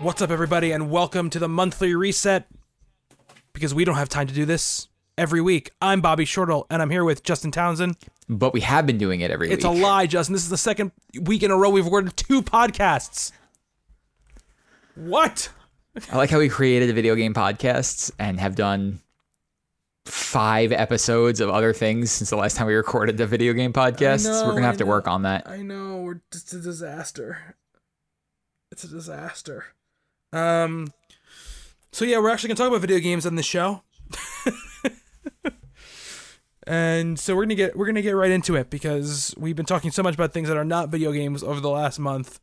What's up, everybody, and welcome to the monthly reset, because we don't have time to do this every week. I'm Bobby Shortle, and I'm here with Justin Townsend. But we have been doing it every week. It's a lie, Justin. This is the second week in a row we've recorded two podcasts. What? I like how we created a video game podcast and have done 5 episodes of other things since the last time we recorded the video game podcast. We're going to have to work on that. I know. We're just a disaster. It's a disaster. So yeah, we're actually going to talk about video games on this show. And so we're going to get right into it, because we've been talking so much about things that are not video games over the last month.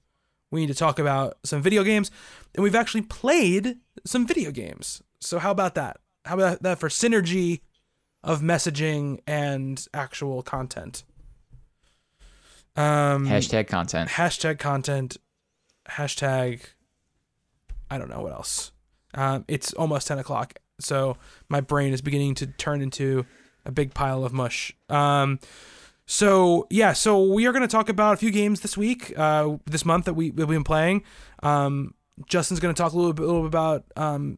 We need to talk about some video games, and we've actually played some video games. So how about that? How about that for synergy of messaging and actual content? Hashtag content. Hashtag content. Hashtag, I don't know what else. It's almost 10 o'clock, so my brain is beginning to turn into a big pile of mush. So we are going to talk about a few games this week, this month that we've been playing. Justin's going to talk a little bit about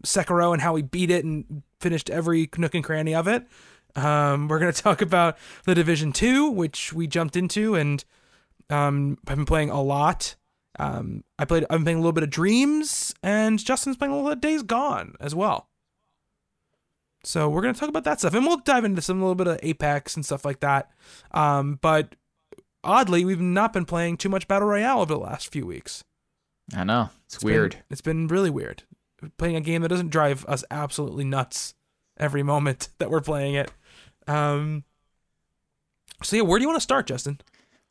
Sekiro and how we beat it and finished every nook and cranny of it. We're going to talk about The Division 2, which we jumped into, and I've been playing a lot. I've been playing a little bit of Dreams, and Justin's playing a little bit of Days Gone as well. So we're going to talk about that stuff, and we'll dive into some little bit of Apex and stuff like that. But oddly, we've not been playing too much Battle Royale over the last few weeks. I know. It's weird. It's been really weird. Playing a game that doesn't drive us absolutely nuts every moment that we're playing it. So yeah, where do you want to start, Justin?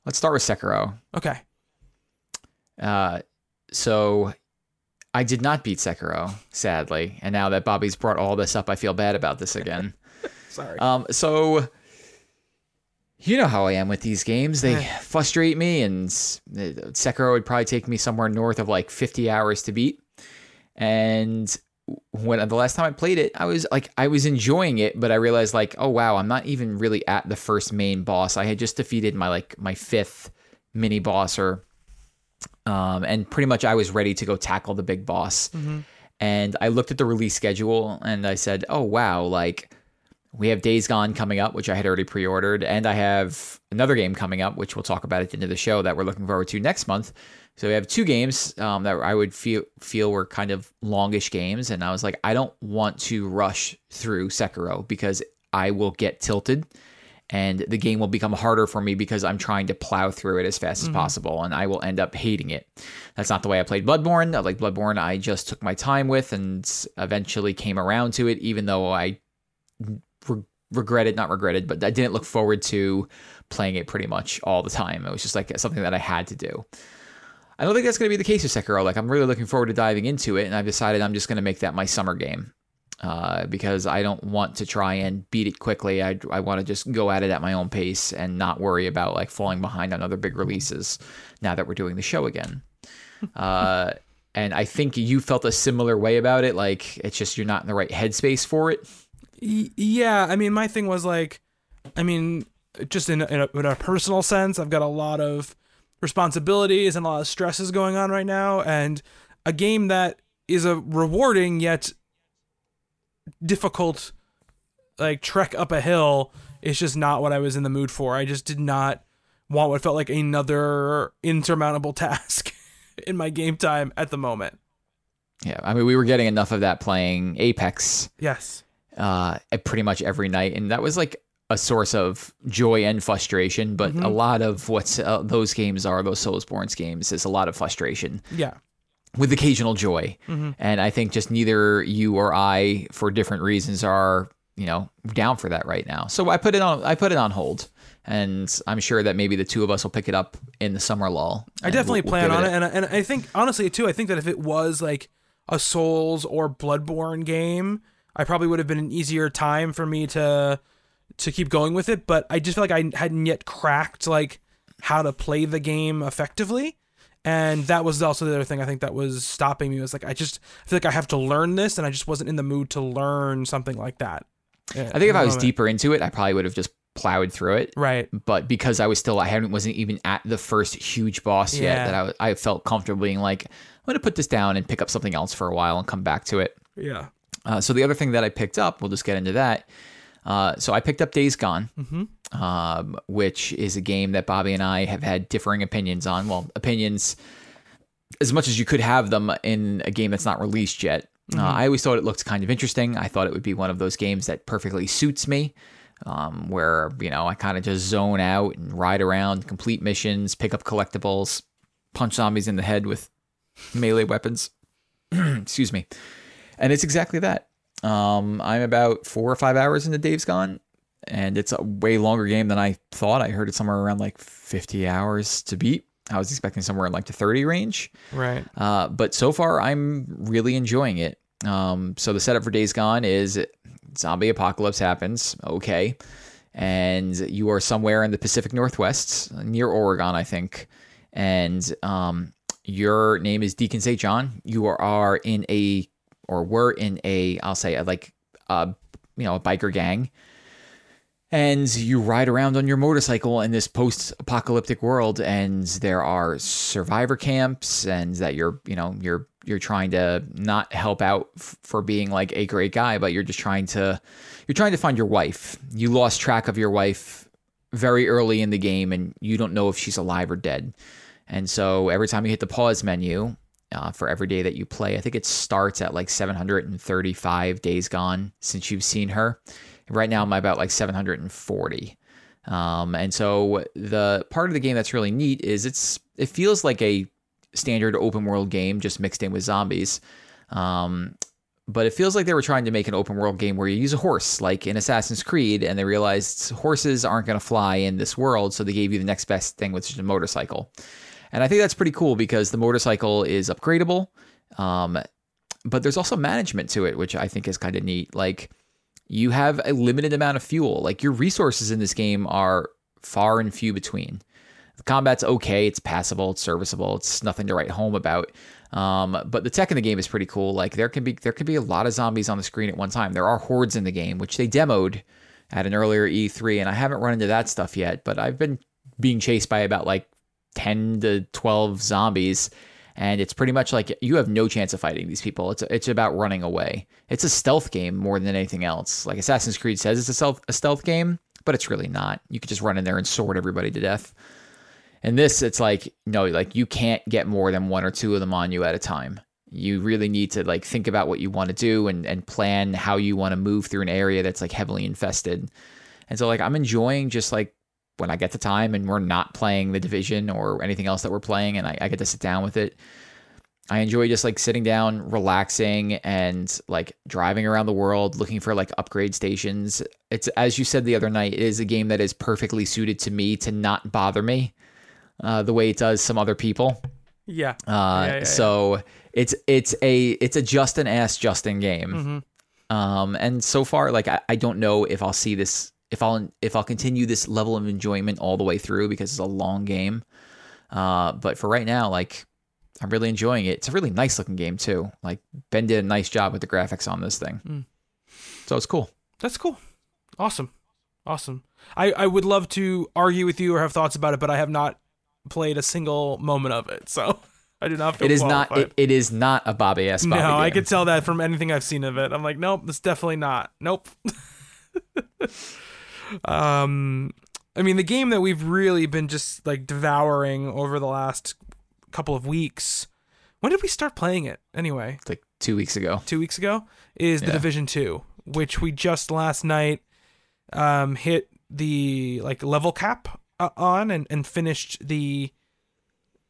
Let's start with Sekiro. Okay. So I did not beat Sekiro, sadly. And now that Bobby's brought all this up, I feel bad about this again. Sorry. So you know how I am with these games. They frustrate me, and Sekiro would probably take me somewhere north of like 50 hours to beat. And when the last time I played it, I was enjoying it, but I realized like, oh wow, I'm not even really at the first main boss. I had just defeated my 5th mini boss and pretty much I was ready to go tackle the big boss. Mm-hmm. And I looked at the release schedule and I said, oh wow, like we have Days Gone coming up, which I had already pre-ordered, and I have another game coming up, which we'll talk about at the end of the show, that we're looking forward to next month. So we have 2 games that I would feel were kind of longish games, and I was like, I don't want to rush through Sekiro because I will get tilted. And the game will become harder for me because I'm trying to plow through it as fast as possible, and I will end up hating it. That's not the way I played Bloodborne. Like Bloodborne, I just took my time with and eventually came around to it, even though I regretted, but I didn't look forward to playing it pretty much all the time. It was just like something that I had to do. I don't think that's going to be the case with Sekiro. Like I'm really looking forward to diving into it, and I've decided I'm just going to make that my summer game. Because I don't want to try and beat it quickly. I want to just go at it at my own pace and not worry about like falling behind on other big releases now that we're doing the show again. And I think you felt a similar way about it. Like it's just, you're not in the right headspace for it. Yeah. I mean, my thing was like, I mean, just in a personal sense, I've got a lot of responsibilities and a lot of stresses going on right now. And a game that is a rewarding yet difficult like trek up a hill is just not what I was in the mood for. I just did not want what felt like another insurmountable task in my game time at the moment. Yeah, I mean, we were getting enough of that playing Apex. Yes. Pretty much every night, and that was like a source of joy and frustration, but a lot of what's those games are, those Soulsborne games, is a lot of frustration. Yeah. With occasional joy. And I think just neither you or I, for different reasons, are, you know, down for that right now. So I put it on hold, and I'm sure that maybe the two of us will pick it up in the summer lull. I definitely plan on it. And I think honestly too, I think that if it was like a Souls or Bloodborne game, I probably would have been an easier time for me to keep going with it. But I just feel like I hadn't yet cracked like how to play the game effectively. And that was also the other thing I think that was stopping me. It was like, I feel like I have to learn this, and I just wasn't in the mood to learn something like that. I think if I was deeper into it, I probably would have just plowed through it. Right. But because I was still, I wasn't even at the first huge boss yet, that I felt comfortable being like, I'm going to put this down and pick up something else for a while and come back to it. Yeah. So the other thing that I picked up, we'll just get into that. So I picked up Days Gone, which is a game that Bobby and I have had differing opinions on. Well, opinions as much as you could have them in a game that's not released yet. I always thought it looked kind of interesting. I thought it would be one of those games that perfectly suits me, where, you know, I kind of just zone out and ride around, complete missions, pick up collectibles, punch zombies in the head with melee weapons. Excuse me. And it's exactly that. I'm about 4 or 5 hours into Days Gone, and it's a way longer game than I thought. I heard it somewhere around like 50 hours to beat. I was expecting somewhere in like the 30 range. Right. But so far, I'm really enjoying it. So the setup for Days Gone is zombie apocalypse happens. Okay. And you are somewhere in the Pacific Northwest, near Oregon, I think. And your name is Deacon St. John. You are in a, or were in a, I'll say, like, you know, a biker gang. And you ride around on your motorcycle in this post-apocalyptic world, and there are survivor camps, and that you're trying to not help out for being like a great guy, but you're just trying to find your wife. You lost track of your wife very early in the game, and you don't know if she's alive or dead. And so every time you hit the pause menu for every day that you play, I think it starts at like 735 days gone since you've seen her. Right now, I'm about like 740. And so the part of the game that's really neat is it feels like a standard open world game just mixed in with zombies. But it feels like they were trying to make an open world game where you use a horse, like in Assassin's Creed, and they realized horses aren't going to fly in this world, so they gave you the next best thing, which is a motorcycle. And I think that's pretty cool because the motorcycle is upgradable, but there's also management to it, which I think is kind of neat. Like, you have a limited amount of fuel. Like, your resources in this game are far and few between. The combat's okay. It's passable. It's serviceable. It's nothing to write home about. But the tech in the game is pretty cool. Like, there can be a lot of zombies on the screen at one time. There are hordes in the game, which they demoed at an earlier E3, and I haven't run into that stuff yet. But I've been being chased by about like 10 to 12 zombies. And it's pretty much like you have no chance of fighting these people. It's about running away. It's a stealth game more than anything else. Like Assassin's Creed says it's a stealth game, but it's really not. You could just run in there and sword everybody to death. And this, it's like, no, like you can't get more than one or two of them on you at a time. You really need to like think about what you want to do and plan how you want to move through an area that's like heavily infested. And so like I'm enjoying just like when I get the time and we're not playing The Division or anything else that we're playing and I get to sit down with it. I enjoy just like sitting down, relaxing, and like driving around the world, looking for like upgrade stations. It's, as you said the other night, it is a game that is perfectly suited to me to not bother me the way it does some other people. Yeah. So it's a Justin ass Justin game. Mm-hmm. And so far, like, I don't know if I'll see this, if I'll continue this level of enjoyment all the way through because it's a long game. But for right now, like, I'm really enjoying it. It's a really nice looking game too. Like, Ben did a nice job with the graphics on this thing. So it's cool. That's cool. Awesome. I would love to argue with you or have thoughts about it, but I have not played a single moment of it. So I do not feel it is not a Bobby ass Bobby game. I could tell that from anything I've seen of it. I'm like, nope, it's definitely not. Nope. I mean, the game that we've really been just like devouring over the last couple of weeks, when did we start playing it anyway? It's like 2 weeks ago. Is The Division 2, which we just last night hit the like level cap on and finished the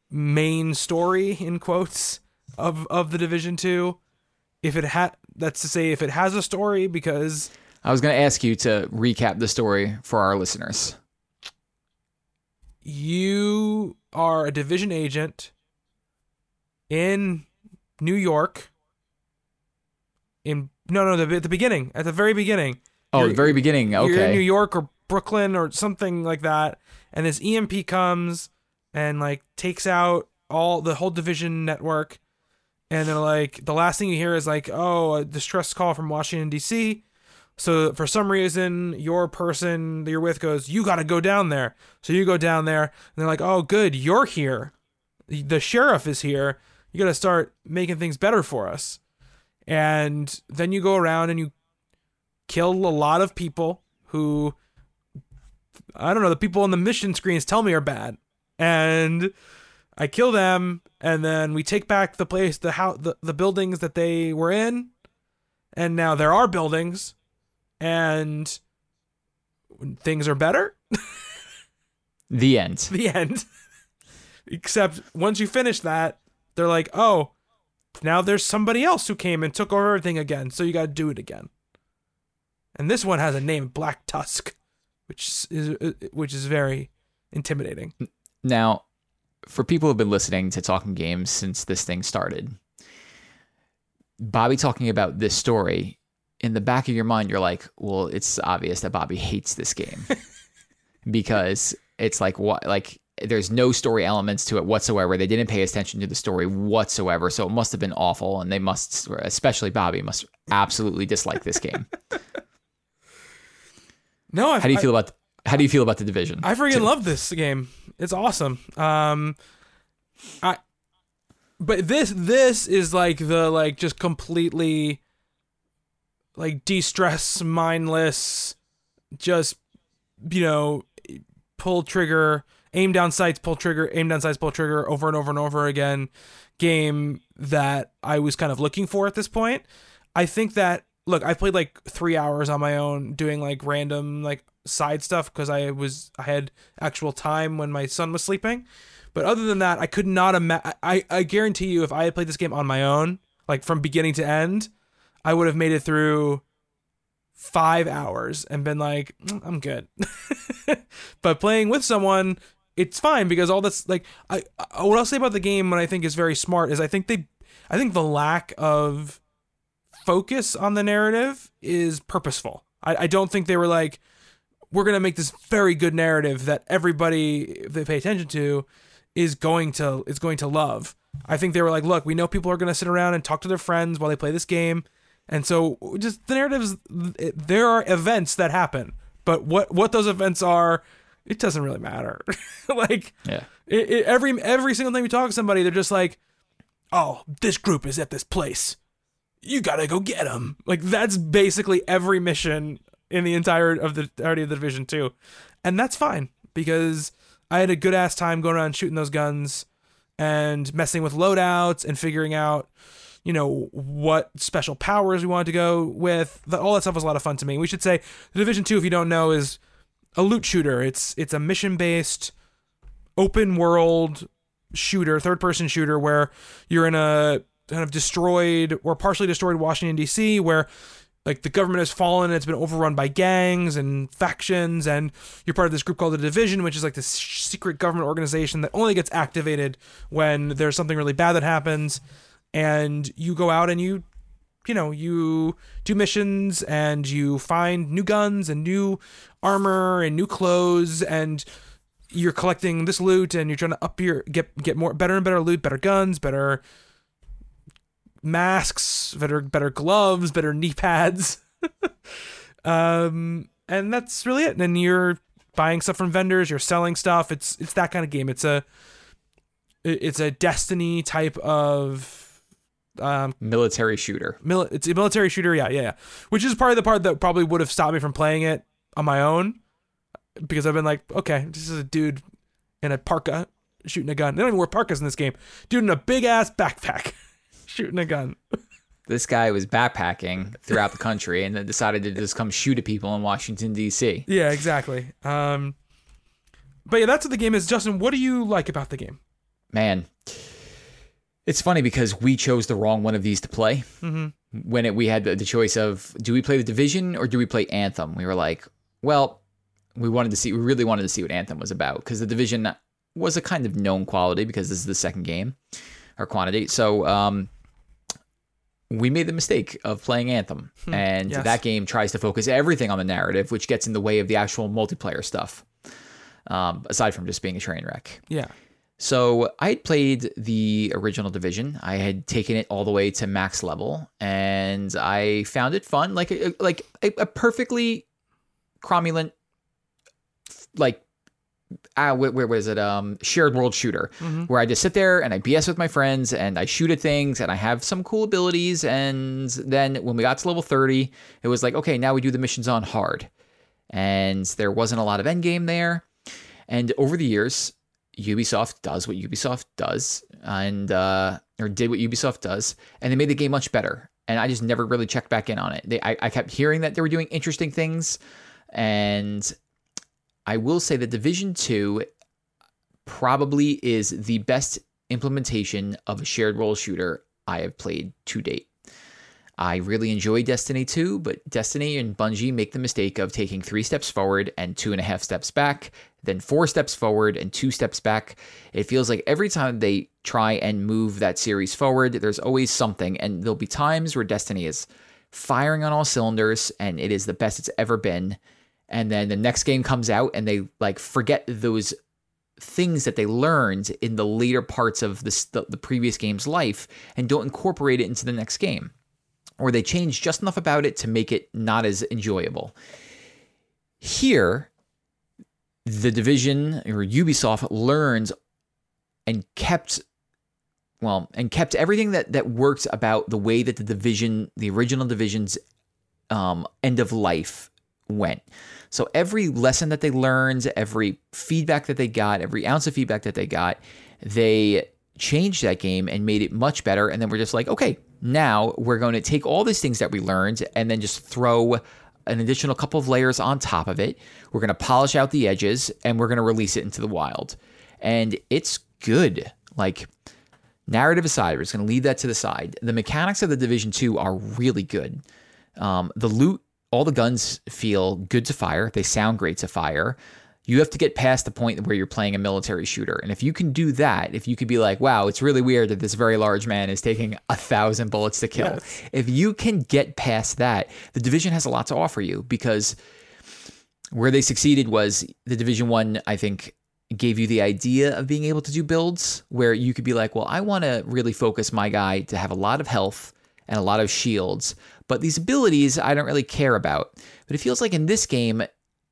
main story in quotes of The Division 2. That's to say if it has a story, because I was going to ask you to recap the story for our listeners. You are a division agent in New York. At the very beginning. Oh, the very beginning. Okay. You're in New York or Brooklyn or something like that. And this EMP comes and like takes out all the whole Division network. And then, like, the last thing you hear is, like, oh, a distress call from Washington, D.C. So, for some reason, your person that you're with goes, you got to go down there. So, you go down there, and they're like, oh, good, you're here. The sheriff is here. You got to start making things better for us. And then you go around and you kill a lot of people who, I don't know, the people on the mission screens tell me are bad. And I kill them, and then we take back the place, the house, the buildings that they were in, and now there are buildings, and things are better. The end. The end. Except once you finish that, they're like, oh, now there's somebody else who came and took over everything again, so you gotta do it again. And this one has a name, Black Tusk, which is very intimidating. Now, for people who've been listening to Talking Games since this thing started, Bobby talking about this story, in the back of your mind, you're like, well, it's obvious that Bobby hates this game because it's like, what, like there's no story elements to it whatsoever. They didn't pay attention to the story whatsoever. So it must've been awful. And they must, especially Bobby, must absolutely dislike this game. No, How do you feel about The Division? I freaking love this game. It's awesome. But this is like the just completely de-stress, mindless, just pull trigger, aim down sights, pull trigger, aim down sights, pull trigger over and over and over again game that I was kind of looking for at this point. I think that, look, I played 3 hours on my own doing random side stuff because I had actual time when my son was sleeping. But other than that, I could not imagine. I guarantee you, if I had played this game on my own, from beginning to end, I would have made it through 5 hours and been like, I'm good. But playing with someone, it's fine because all that's what I'll say about the game, what I think is very smart, is I think the lack of focus on the narrative is purposeful. I don't think they were like, we're going to make this very good narrative that everybody, if they pay attention to, is going to love. I think they were like, look, we know people are going to sit around and talk to their friends while they play this game. And so just the narratives, there are events that happen, but what those events are, it doesn't really matter. Yeah. Every single time you talk to somebody, they're just like, oh, this group is at this place. You got to go get them. That's basically every mission in the entirety of The Division 2. And that's fine, because I had a good ass time going around shooting those guns and messing with loadouts and figuring out, what special powers we wanted to go with. All that stuff was a lot of fun to me. We should say The Division 2, if you don't know, is a loot shooter. It's a mission-based open world shooter, third-person shooter, where you're in a kind of destroyed or partially destroyed Washington, D.C., where the government has fallen and it's been overrun by gangs and factions, and you're part of this group called The Division, which is this secret government organization that only gets activated when there's something really bad that happens. And you go out and you do missions, and you find new guns and new armor and new clothes, and you're collecting this loot, and you're trying to get more, better and better loot, better guns, better masks, better gloves, better knee pads. And that's really it. And you're buying stuff from vendors, you're selling stuff. It's that kind of game. It's a Destiny type of military shooter. It's a military shooter. Yeah. Which is probably the part that probably would have stopped me from playing it on my own, because I've been like, okay, this is a dude in a parka shooting a gun. They don't even wear parkas in this game. Dude in a big ass backpack shooting a gun. This guy was backpacking throughout the country and then decided to just come shoot at people in Washington, D.C. Yeah, exactly. But yeah, that's what the game is. Justin, what do you like about the game? Man, it's funny because we chose the wrong one of these to play. Mm-hmm. When we had the choice of, do we play The Division or do we play Anthem? We were like, well, we really wanted to see what Anthem was about, because The Division was a kind of known quality because this is the second game or quantity. So, we made the mistake of playing Anthem, and yes, that game tries to focus everything on the narrative, which gets in the way of the actual multiplayer stuff, aside from just being a train wreck. Yeah. So I had played the original Division. I had taken it all the way to max level, and I found it fun, like a perfectly cromulent, like, where was it? Shared world shooter, mm-hmm. where I just sit there and I BS with my friends and I shoot at things and I have some cool abilities. And then when we got to level 30, it was like, okay, now we do the missions on hard. And there wasn't a lot of end game there. And over the years, Ubisoft does what Ubisoft does, and or did what Ubisoft does, and they made the game much better. And I just never really checked back in on it. I kept hearing that they were doing interesting things, and I will say that Division 2 probably is the best implementation of a shared role shooter I have played to date. I really enjoy Destiny 2, but Destiny and Bungie make the mistake of taking 3 steps forward and 2.5 steps back, then 4 steps forward and 2 steps back. It feels like every time they try and move that series forward, there's always something, and there'll be times where Destiny is firing on all cylinders and it is the best it's ever been. And then the next game comes out and they like forget those things that they learned in the later parts of the previous game's life and don't incorporate it into the next game. Or they change just enough about it to make it not as enjoyable. Here, the Division or Ubisoft learned and kept everything that worked about the way that the Division, the original Division's end of life went. So every lesson that they learned, every feedback that they got, every ounce of feedback that they got, they changed that game and made it much better. And then we're just like, okay, now we're going to take all these things that we learned and then just throw an additional couple of layers on top of it. We're going to polish out the edges and we're going to release it into the wild. And it's good. Like, narrative aside, we're just going to leave that to the side. The mechanics of the Division 2 are really good. The loot, all the guns feel good to fire. They sound great to fire. You have to get past the point where you're playing a military shooter. And if you can do that, if you could be like, wow, it's really weird that this very large man is taking 1,000 bullets to kill. Yes. If you can get past that, the Division has a lot to offer you, because where they succeeded was the Division 1, I think, gave you the idea of being able to do builds where you could be like, well, I want to really focus my guy to have a lot of health and a lot of shields, but these abilities I don't really care about. But it feels like in this game,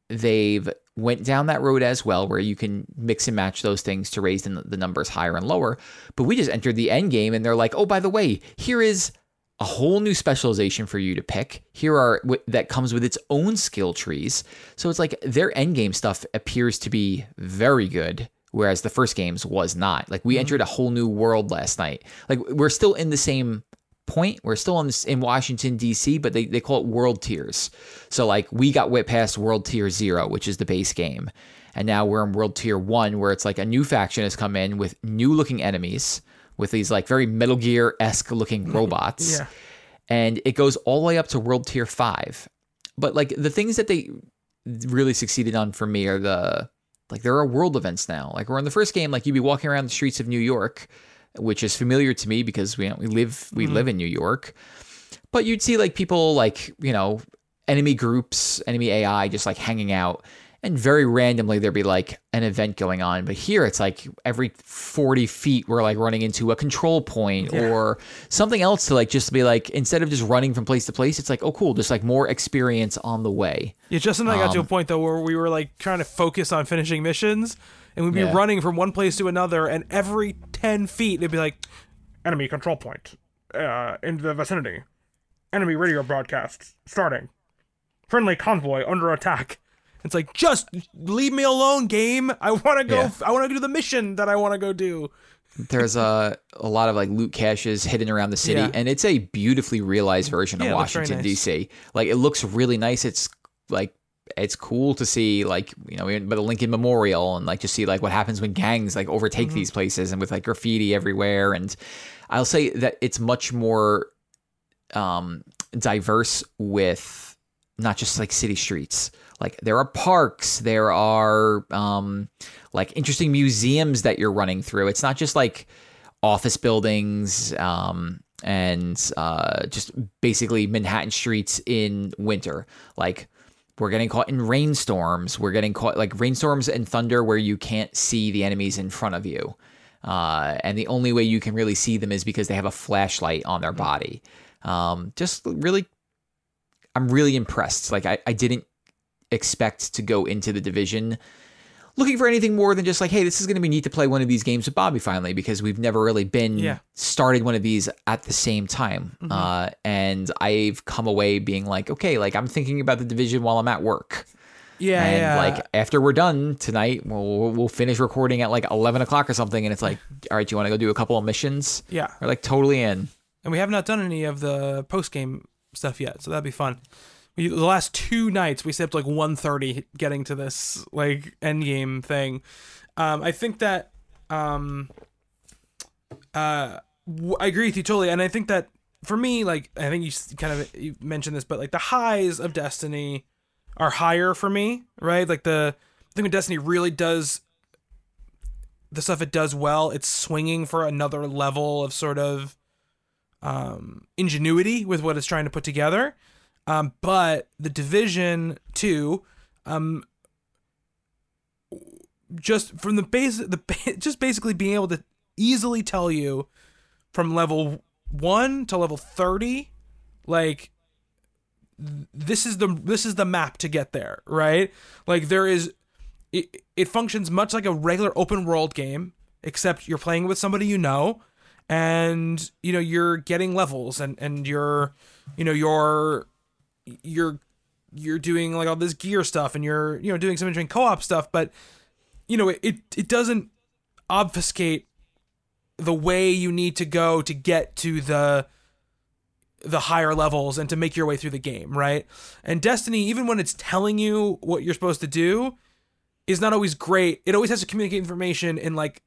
they've went down that road as well, where you can mix and match those things to raise the numbers higher and lower. But we just entered the end game and they're like, oh, by the way, here is a whole new specialization for you to pick. Here are that comes with its own skill trees. So it's like their end game stuff appears to be very good, whereas the first game's was not. Like, we entered a whole new world last night. Like, we're still in the same point. We're still in Washington, D.C., but they call it World Tiers. So, like, we got way past World Tier 0, which is the base game. And now we're in World Tier 1, where it's like a new faction has come in with new-looking enemies, with these, like, very Metal Gear-esque-looking robots. Yeah. And it goes all the way up to World Tier 5. But, like, the things that they really succeeded on for me are there are world events now. Like, we're in the first game, like, you'd be walking around the streets of New York, which is familiar to me because we live in New York, but you'd see like people like, you know, enemy groups, enemy AI just like hanging out, and very randomly there'd be like an event going on. But here it's like every 40 feet, we're like running into a control point or something else to like, just be like, instead of just running from place to place, it's like, oh cool, there's like more experience on the way. Yeah. Justin and I got to a point though where we were like trying to focus on finishing missions, and we'd be running from one place to another, and every 10 feet, they'd be like, enemy control point, in the vicinity, enemy radio broadcasts starting, friendly convoy under attack. It's like, just leave me alone, game. I want to go. Yeah. I want to do the mission that I want to go do. There's a lot of like loot caches hidden around the city, and it's a beautifully realized version of Washington, nice. D.C. Like, it looks really nice. It's like, it's cool to see, like, you know, even by the Lincoln Memorial, and like to see like what happens when gangs like overtake these places, and with like graffiti everywhere. And I'll say that it's much more diverse, with not just like city streets. Like, there are parks, there are like interesting museums that you're running through. It's not just like office buildings and just basically Manhattan streets in winter. Like, we're getting caught in rainstorms. We're getting caught like rainstorms and thunder where you can't see the enemies in front of you. And the only way you can really see them is because they have a flashlight on their body. Just really, I'm really impressed. Like I didn't expect to go into The Division looking for anything more than just like, hey, this is going to be neat to play one of these games with Bobby finally, because we've never really been started one of these at the same time. Mm-hmm. And I've come away being like, okay, like I'm thinking about The Division while I'm at work. Yeah. And like after we're done tonight, we'll finish recording at like 11 o'clock or something. And it's like, all right, do you want to go do a couple of missions? Yeah. We're like totally in. And we have not done any of the post-game stuff yet. So that'd be fun. The last two nights we slept like 1:30 getting to this like end game thing. I think that I agree with you totally, and I think that for me, like I think you kind of you mentioned this, but like the highs of Destiny are higher for me, right? Like the thing with Destiny really does the stuff it does well. It's swinging for another level of sort of ingenuity with what it's trying to put together. But The Division 2, just from just basically being able to easily tell you from level 1 to level 30, like this is the map to get there, right? Like there is, it functions much like a regular open world game, except you're playing with somebody you know, and you know you're getting levels, and you're, you know, you're doing like all this gear stuff, and you're, you know, doing some interesting co-op stuff, but you know it doesn't obfuscate the way you need to go to get to the higher levels and to make your way through the game, right? And Destiny, even when it's telling you what you're supposed to do, is not always great. It always has to communicate information in like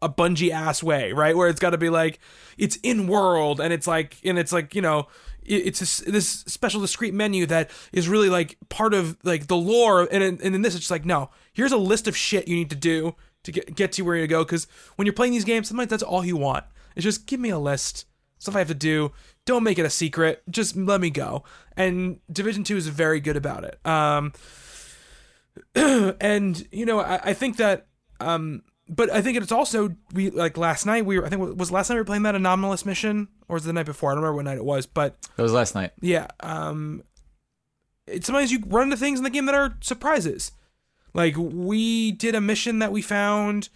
a Bungie ass way, right? Where it's got to be like it's in world, and it's like you know, it's this special discrete menu that is really like part of like the lore. And in this, it's just like, no, here's a list of shit you need to do to get to where you go. Cause when you're playing these games, sometimes that's all you want. It's just give me a list, stuff I have to do. Don't make it a secret. Just let me go. And Division 2 is very good about it. And you know, I think that, but I think it's also, we like last night we were, I think was last night we were playing that anomalous mission, or was it the night before? I don't remember what night it was, but it was last night. Yeah. Sometimes you run into things in the game that are surprises. Like we did a mission that we found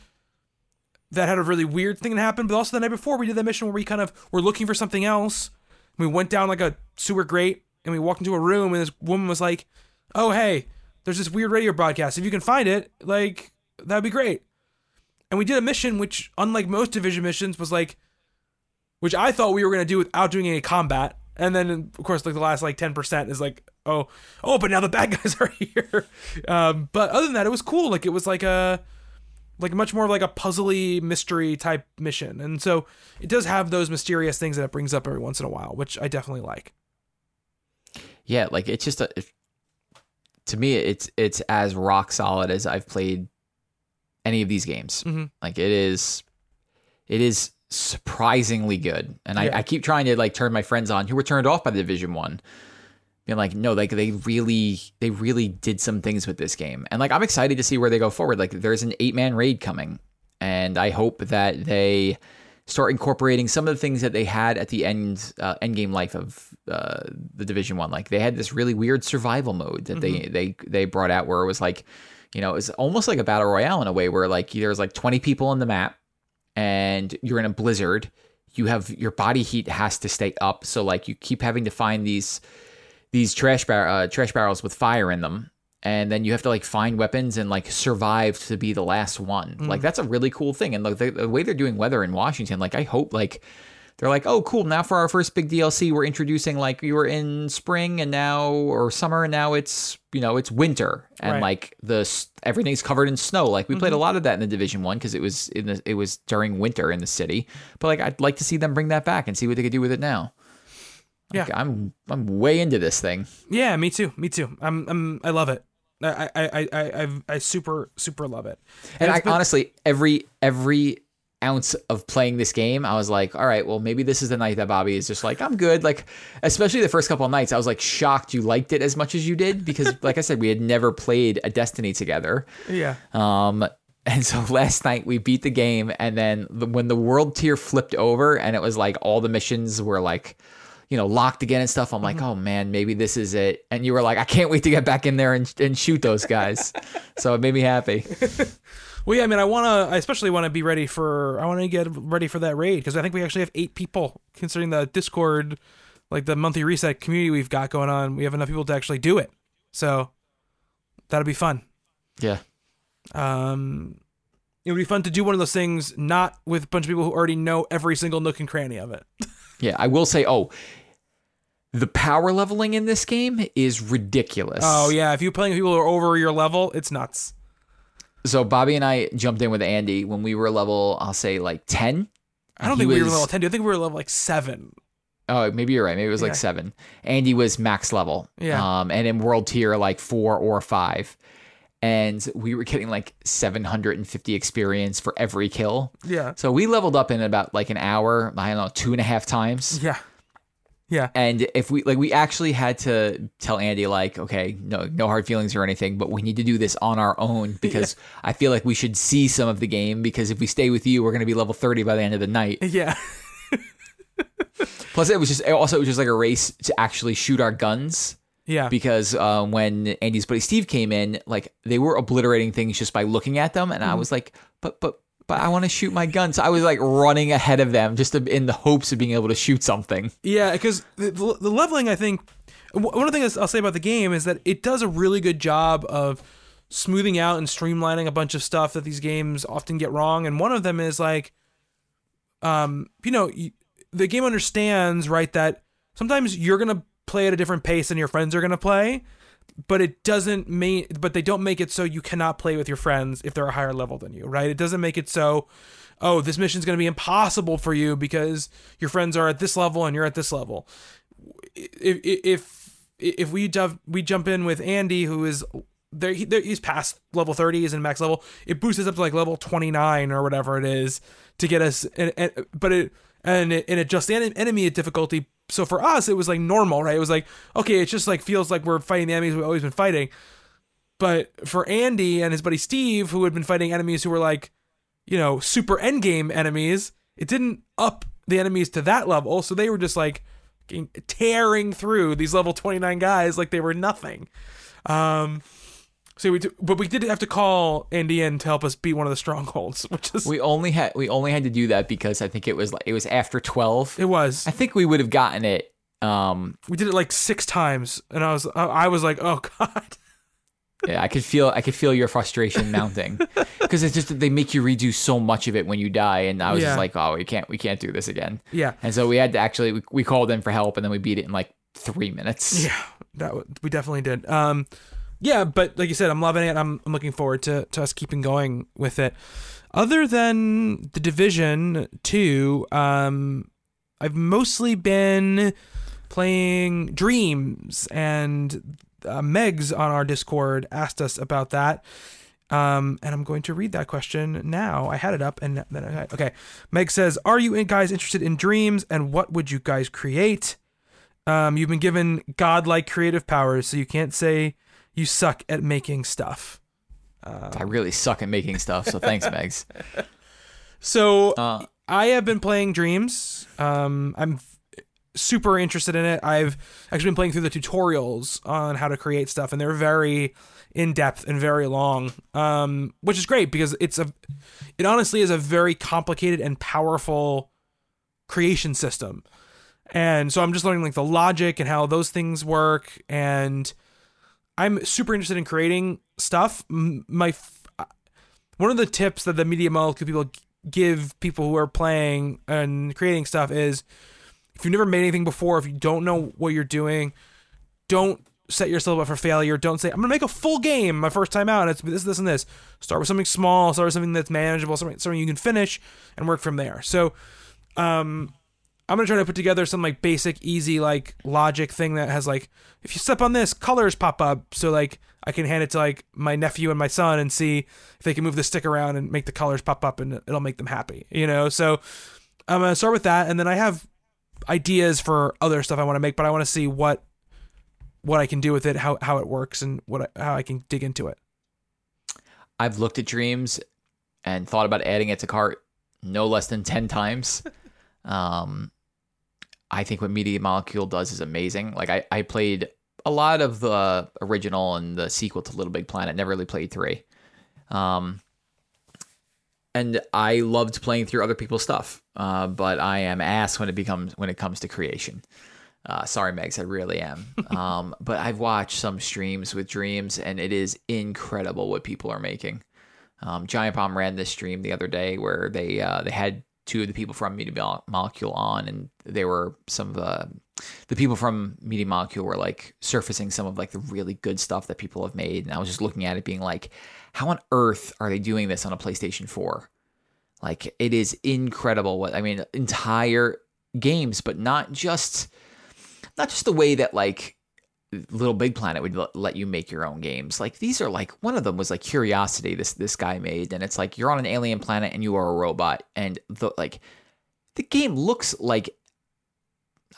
that had a really weird thing that happened, but also the night before we did that mission where we kind of were looking for something else. We went down like a sewer grate and we walked into a room and this woman was like, oh, hey, there's this weird radio broadcast. If you can find it, like that'd be great. And we did a mission which, unlike most Division missions, was like, which I thought we were going to do without doing any combat. And then, of course, like the last like 10% is like, oh, but now the bad guys are here. But other than that, it was cool. Like it was like a, like much more like a puzzly mystery type mission. And so it does have those mysterious things that it brings up every once in a while, which I definitely like. Yeah, like it's just, to me, it's as rock solid as I've played any of these games. Mm-hmm. Like it is surprisingly good. And yeah. I keep trying to like turn my friends on who were turned off by the Division 1, being like, no, like they really did some things with this game. And like, I'm excited to see where they go forward. Like there's an 8-man raid coming, and I hope that they start incorporating some of the things that they had at the end game life of the Division 1. Like they had this really weird survival mode that mm-hmm. they brought out where it was like, you know, it's almost like a battle royale in a way where like there's like 20 people on the map and you're in a blizzard. You have your body heat has to stay up. So like you keep having to find these trash barrels with fire in them. And then you have to like find weapons and like survive to be the last one. Mm-hmm. Like that's a really cool thing. And like the way they're doing weather in Washington, like I hope like they're like, oh, cool. Now for our first big DLC, we're introducing like you were in spring and now or summer. And now it's, you know, it's winter and right. Like everything's covered in snow. Like we mm-hmm. played a lot of that in the Division 1 because it was during winter in the city. But like I'd like to see them bring that back and see what they could do with it now. Like, yeah, I'm way into this thing. Yeah, me too. I love it. I super, super love it. And I honestly every ounce of playing this game, I was like, all right, well, maybe this is the night that Bobby is just like, I'm good. Like, especially the first couple of nights, I was like shocked you liked it as much as you did because, like I said, we had never played a Destiny together. Yeah. And so last night we beat the game, and then when the World Tier flipped over and it was like all the missions were like, you know, locked again and stuff, I'm like, oh man, maybe this is it. And you were like, I can't wait to get back in there and shoot those guys. So it made me happy. Well, yeah, I mean, I especially want to be ready for, I want to get ready for that raid, because I think we actually have 8 people, considering the Discord, like the monthly reset community we've got going on. We have enough people to actually do it. So that'll be fun. Yeah. It would be fun to do one of those things, not with a bunch of people who already know every single nook and cranny of it. Yeah, I will say, the power leveling in this game is ridiculous. Oh, yeah. If you're playing with people who are over your level, it's nuts. So Bobby and I jumped in with Andy when we were level, I'll say like 10. I don't think we were level 10. I think we were level like 7. Oh, maybe you're right. Maybe it was like 7. Andy was max level. Yeah. And in World Tier, like 4 or 5. And we were getting like 750 experience for every kill. Yeah. So we leveled up in about like an hour, I don't know, 2.5 times. Yeah. Yeah. And if we actually had to tell Andy, like, okay, no hard feelings or anything, but we need to do this on our own, because I feel like we should see some of the game, because if we stay with you, we're going to be level 30 by the end of the night. Yeah. Plus, it was just like a race to actually shoot our guns. Yeah. Because when Andy's buddy Steve came in, like, they were obliterating things just by looking at them. And I was like, but I want to shoot my gun. So I was like running ahead of them just in the hopes of being able to shoot something. Yeah, because the leveling, I think, one of the things I'll say about the game is that it does a really good job of smoothing out and streamlining a bunch of stuff that these games often get wrong. And one of them is like, the game understands, right, that sometimes you're going to play at a different pace than your friends are going to play, but they don't make it so you cannot play with your friends if they're a higher level than you, right? It doesn't make it so, this mission's going to be impossible for you because your friends are at this level and you're at this level. If we jump in with Andy, who is there, he's past level 30, is in max level. It boosts us up to like level 29 or whatever it is to get us, and it adjusts the enemy difficulty. So for us, it was like normal, right? It was like, okay, it just like feels like we're fighting the enemies we've always been fighting. But for Andy and his buddy Steve, who had been fighting enemies who were like, super endgame enemies, it didn't up the enemies to that level. So they were just like tearing through these level 29 guys like they were nothing. But we did have to call Andy in to help us beat one of the strongholds, which is we only had to do that because I think it was after 12. It was. I think we would have gotten it. We did it like 6 times, and I was like, oh god. Yeah, I could feel your frustration mounting, because it's just they make you redo so much of it when you die, and I was just like, oh, we can't do this again. Yeah. And so we had to actually we called in for help, and then we beat it in like 3 minutes. Yeah, we definitely did. Yeah, but like you said, I'm loving it. I'm looking forward to us keeping going with it. Other than The Division 2, I've mostly been playing Dreams, and Megs on our Discord asked us about that. And I'm going to read that question now. I had it up, and then okay. Meg says, "Are you guys interested in Dreams, and what would you guys create? You've been given godlike creative powers, so you can't say you suck at making stuff." I really suck at making stuff, so thanks, Megs. So I have been playing Dreams. I'm super interested in it. I've actually been playing through the tutorials on how to create stuff, and they're very in-depth and very long, which is great, because it honestly is a very complicated and powerful creation system. And so I'm just learning like the logic and how those things work, and I'm super interested in creating stuff. One of the tips that the Media Molecule people give people who are playing and creating stuff is, if you've never made anything before, if you don't know what you're doing, don't set yourself up for failure. Don't say, I'm going to make a full game my first time out, and it's this, this, and this. Start with something small. Start with something that's manageable, something you can finish, and work from there. So I'm going to try to put together some like basic, easy, like logic thing that has like, if you step on this, colors pop up. So like I can hand it to like my nephew and my son and see if they can move the stick around and make the colors pop up, and it'll make them happy, So I'm going to start with that. And then I have ideas for other stuff I want to make, but I want to see what I can do with it, how it works, and how I can dig into it. I've looked at Dreams and thought about adding it to cart no less than 10 times. I think what Media Molecule does is amazing. Like, I played a lot of the original and the sequel to Little Big Planet. Never really played 3. And I loved playing through other people's stuff. But I am ass when it comes to creation. Sorry, Megs, I really am. But I've watched some streams with Dreams, and it is incredible what people are making. Giant Bomb ran this stream the other day where they had two of the people from Media Molecule on, and they were some of the people from Media Molecule were like surfacing some of like the really good stuff that people have made. And I was just looking at it being like, how on earth are they doing this on a PlayStation 4? Like, it is incredible. Entire games, but not just the way that like Little Big Planet would let you make your own games. Like, these are like, one of them was like Curiosity, this guy made, and it's like you're on an alien planet and you are a robot, and the game looks like,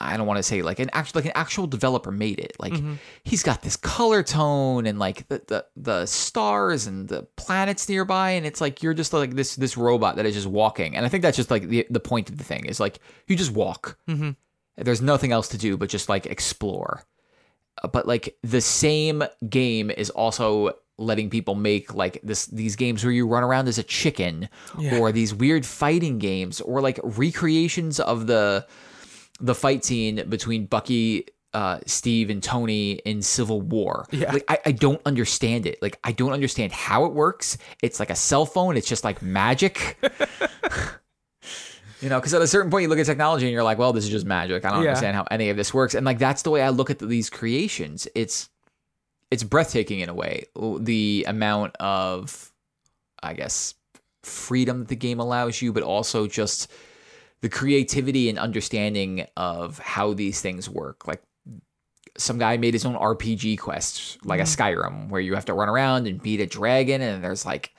I don't want to say like an actual developer made it. Like, mm-hmm. He's got this color tone and like the stars and the planets nearby, and it's like you're just like this robot that is just walking. And I think that's just like the point of the thing is like you just walk. Mm-hmm. There's nothing else to do but just like explore. But like the same game is also letting people make like these games where you run around as a chicken, yeah. or these weird fighting games, or like recreations of the fight scene between Bucky, Steve, and Tony in Civil War. Yeah. Like, I don't understand it. Like, I don't understand how it works. It's like a cell phone. It's just like magic. You know, because at a certain point you look at technology and you're like, well, this is just magic. I don't understand how any of this works. And like, that's the way I look at these creations. It's breathtaking in a way. The amount of, I guess, freedom that the game allows you, but also just the creativity and understanding of how these things work. Like, some guy made his own RPG quests, like a Skyrim, where you have to run around and beat a dragon. And there's like...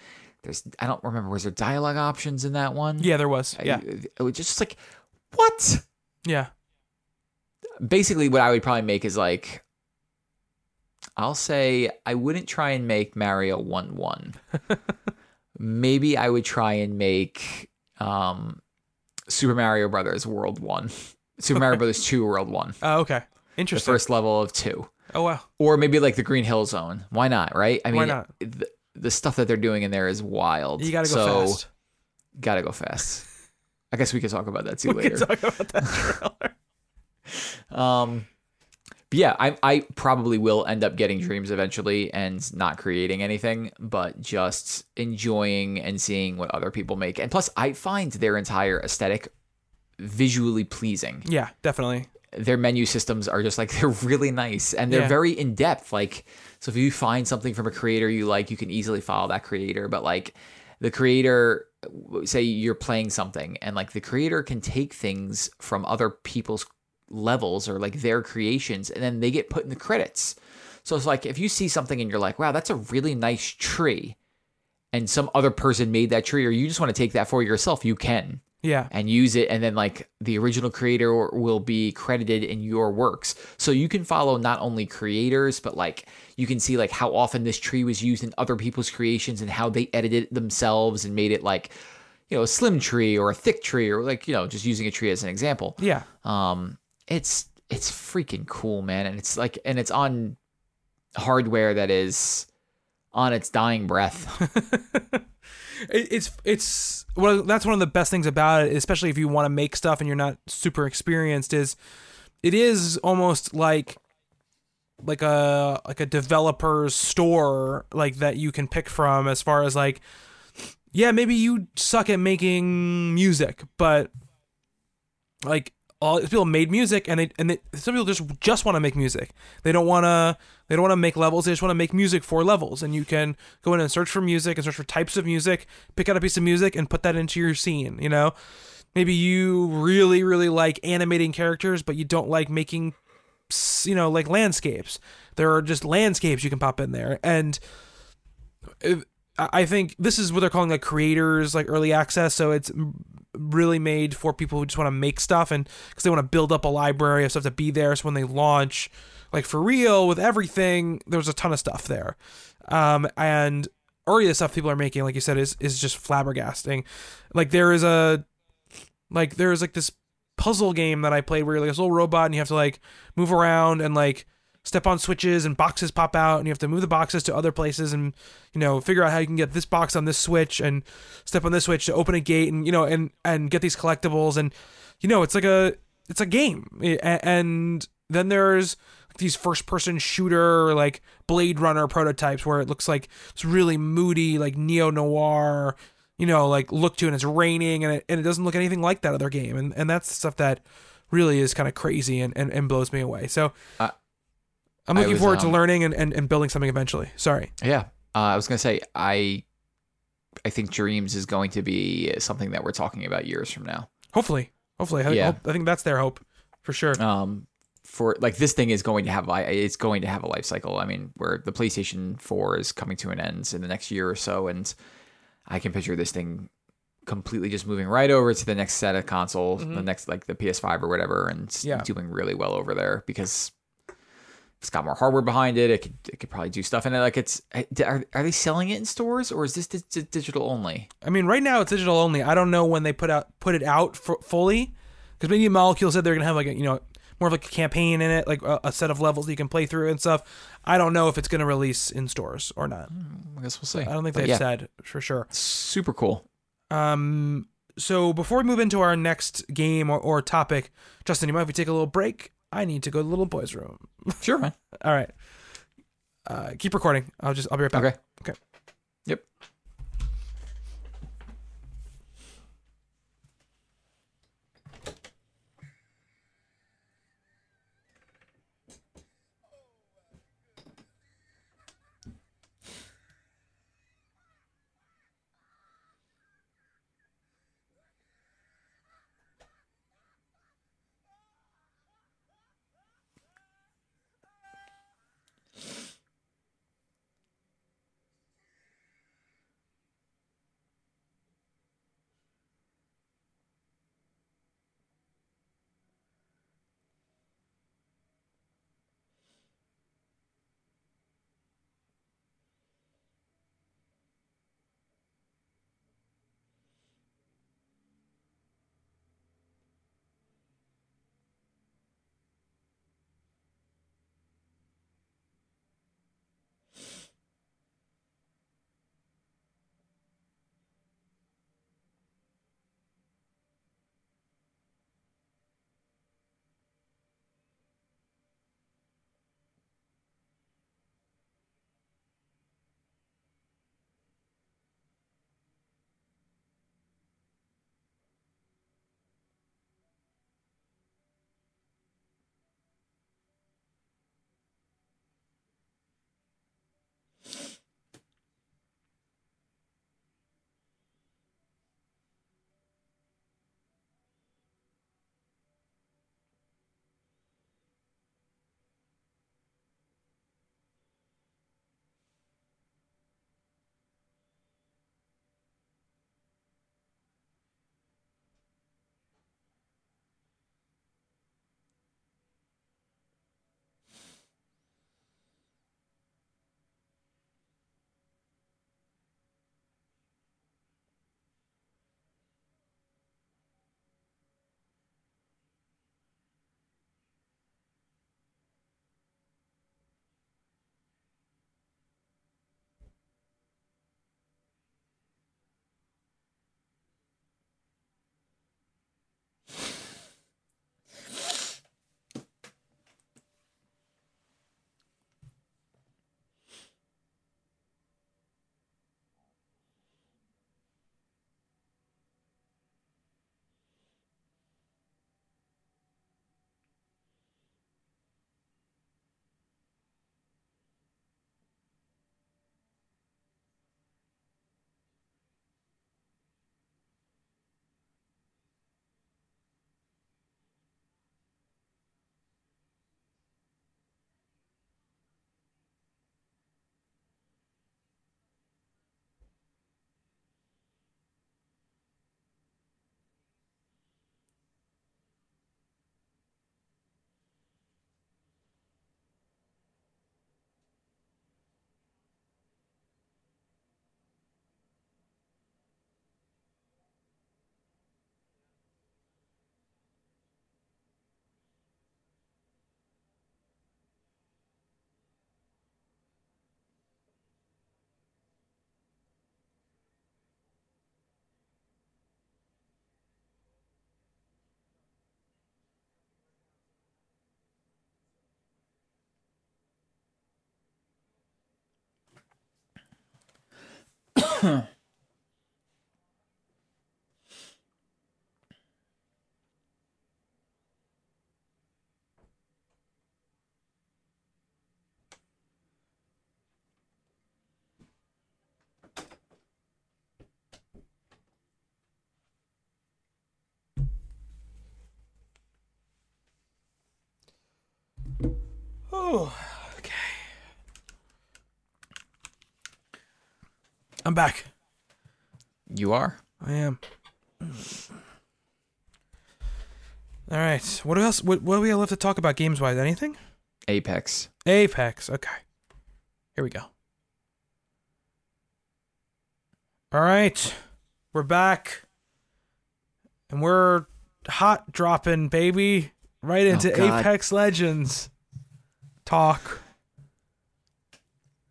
I don't remember, was there dialogue options in that one? Yeah, there was. Yeah. It was just like, what? Yeah. Basically, what I would probably make is like, I'll say I wouldn't try and make Mario 1-1. Maybe I would try and make Super Mario Brothers World 1. Super Mario Brothers 2 World 1. Oh, okay. Interesting. The first level of 2. Oh, wow. Or maybe like the Green Hill Zone. Why not, right? I mean, why not? The stuff that they're doing in there is wild. You gotta go fast. Gotta go fast. I guess we could talk about that too later. We can talk about that trailer. But yeah, I probably will end up getting Dreams eventually and not creating anything, but just enjoying and seeing what other people make. And plus, I find their entire aesthetic visually pleasing. Yeah, definitely. Their menu systems are just like, they're really nice, and they're very in depth. Like, so if you find something from a creator you like, you can easily follow that creator. But like the creator, say you're playing something, and like the creator can take things from other people's levels or like their creations, and then they get put in the credits. So it's like, if you see something and you're like, wow, that's a really nice tree, and some other person made that tree, or you just want to take that for yourself, you can. Yeah. And use it. And then like the original creator will be credited in your works. So you can follow not only creators, but like you can see like how often this tree was used in other people's creations and how they edited it themselves and made it like, you know, a slim tree or a thick tree, or like, you know, just using a tree as an example. Yeah. It's freaking cool, man. And it's like, and it's on hardware that is on its dying breath. It's well, that's one of the best things about it, especially if you want to make stuff and you're not super experienced, is it is almost like a developer's store, like, that you can pick from, as far as like, yeah, maybe you suck at making music, but like all people made music, and some people just want to make music. They don't want to make levels. They just want to make music for levels. And you can go in and search for music and search for types of music, pick out a piece of music and put that into your scene. You know, maybe you really, really like animating characters, but you don't like making, you know, like landscapes. There are just landscapes you can pop in there. And I think this is what they're calling like creators, like early access. So it's really made for people who just want to make stuff, and because they want to build up a library of stuff to be there. So when they launch, like for real with everything, there's a ton of stuff there. And already the stuff people are making, like you said, is just flabbergasting. Like there is this puzzle game that I played where you're like this little robot and you have to like move around and like step on switches and boxes pop out and you have to move the boxes to other places and, you know, figure out how you can get this box on this switch and step on this switch to open a gate and, you know, and get these collectibles and, you know, it's a game. And then there's these first person shooter, like Blade Runner prototypes where it looks like it's really moody, like neo noir, you know, like look to, and it's raining and it doesn't look anything like that other game. And that's the stuff that really is kind of crazy and blows me away. So, I'm looking forward to learning and building something eventually. Sorry. Yeah. I was going to say, I think Dreams is going to be something that we're talking about years from now. Hopefully. I think that's their hope for sure. For like this thing is going to have, it's going to have a life cycle. I mean, where the PlayStation 4 is coming to an end in the next year or so. And I can picture this thing completely just moving right over to the next set of consoles, mm-hmm. the next, like the PS5 or whatever, and doing really well over there because it's got more hardware behind it. It could probably do stuff in it. Like are they selling it in stores or is this digital only? I mean, right now it's digital only. I don't know when they put it out fully, because maybe Molecule said they're gonna have like a, you know, more of like a campaign in it, like a set of levels that you can play through and stuff. I don't know if it's gonna release in stores or not. I guess we'll see. I don't think they've said for sure. Super cool. So before we move into our next game or topic, Justin, you mind if we take a little break? I need to go to the little boy's room. Sure, man. All right. Keep recording. I'll be right back. Okay. Yep. Oh, okay. I'm back. You are? I am. All right. What else? What do we have left to talk about games-wise? Anything? Apex. Apex. Okay. Here we go. All right. We're back. And we're hot dropping, baby. Right into Apex Legends. Talk.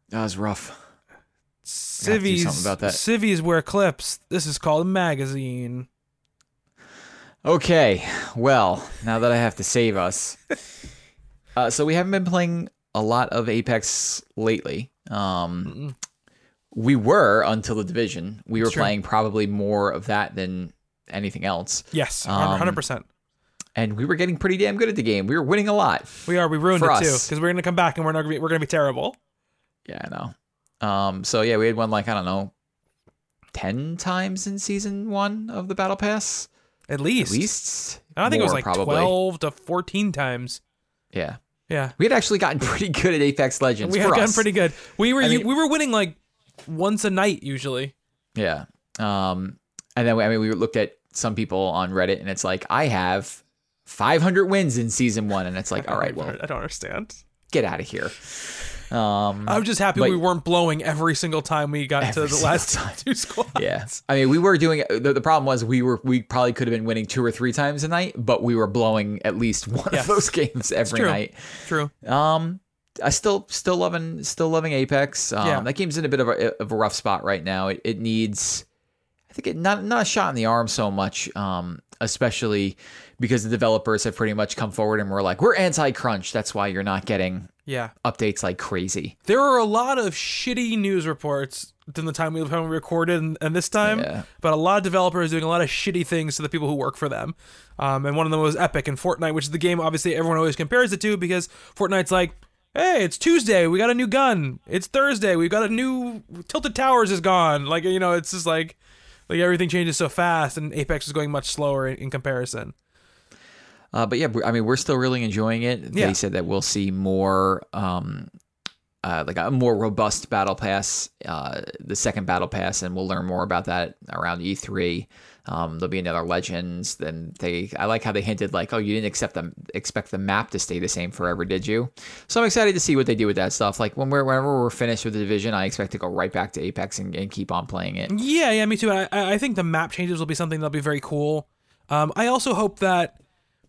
That was rough. Civvies wear clips. This is called a magazine. Okay, well, now that I have to save us. So we haven't been playing a lot of Apex lately. We were until The Division. We were playing probably more of that than anything else. Yes, 100%. And we were getting pretty damn good at the game. We were winning a lot. We are. We ruined it, too, because we're going to come back and we're going to be terrible. Yeah, I know. So, yeah, we had won, like, I don't know, 10 times in Season 1 of the Battle Pass? At least. I think it was, like, probably 12 to 14 times. Yeah. Yeah. We had actually gotten pretty good at Apex Legends. We had gotten pretty good. We were winning, like, once a night, usually. Yeah. And then, we looked at some people on Reddit, and it's like, I have 500 wins in Season 1, and it's like, all right, well, I don't understand. Get out of here. I'm just happy we weren't blowing every single time we got to the last two squads. Yeah, I mean, we were doing. The problem was we probably could have been winning 2 or 3 times a night, but we were blowing at least one of those games every night. True. I still loving Apex. That game's in a bit of a rough spot right now. It needs, I think, not a shot in the arm so much. Especially because the developers have pretty much come forward and we're like, we're anti-crunch. That's why you're not getting updates like crazy. There are a lot of shitty news reports than the time we recorded and this time, but a lot of developers doing a lot of shitty things to the people who work for them. And one of them was Epic and Fortnite, which is the game, obviously, everyone always compares it to because Fortnite's like, hey, it's Tuesday, we got a new gun. It's Thursday, we've got a new... Tilted Towers is gone. Like, you know, it's just like... Like everything changes so fast, and Apex is going much slower in comparison. But yeah, I mean, we're still really enjoying it. They said that we'll see more, like a more robust battle pass, the second battle pass, and we'll learn more about that around E3. There'll be another Legends. Then I like how they hinted like, oh, you didn't expect the map to stay the same forever, did you? So I'm excited to see what they do with that stuff. Like whenever we're finished with The Division, I expect to go right back to Apex and keep on playing it. Yeah, me too. And I think the map changes will be something that'll be very cool. I also hope that,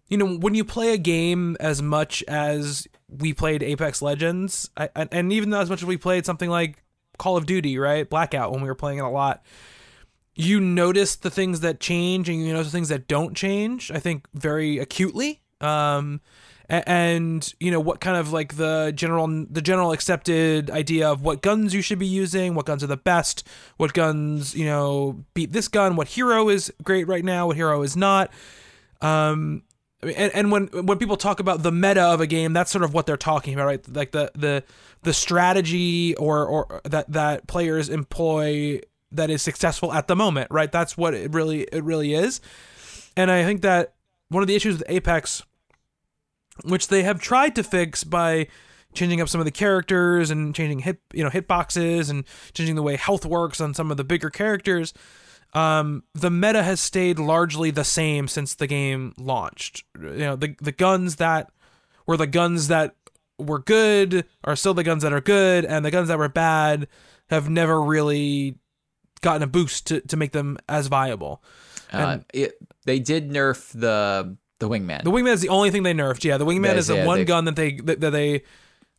you know, when you play a game as much as we played Apex Legends, and even though as much as we played something like Call of Duty, right? Blackout, when we were playing it a lot. You notice the things that change and you notice the things that don't change, I think, very acutely. And you know, what kind of like the general accepted idea of what guns you should be using, what guns are the best, what guns, you know, beat this gun, what hero is great right now, what hero is not. And when people talk about the meta of a game, that's sort of what they're talking about, right? Like the strategy or that players employ that is successful at the moment, right? That's what it really is. And I think that one of the issues with Apex, which they have tried to fix by changing up some of the characters and changing hitboxes and changing the way health works on some of the bigger characters, the meta has stayed largely the same since the game launched. You know, the guns that were good are still the guns that are good, and the guns that were bad have never really gotten a boost to make them as viable. They did nerf the wingman. The wingman is the only thing they nerfed. Yeah, the wingman is the one gun that they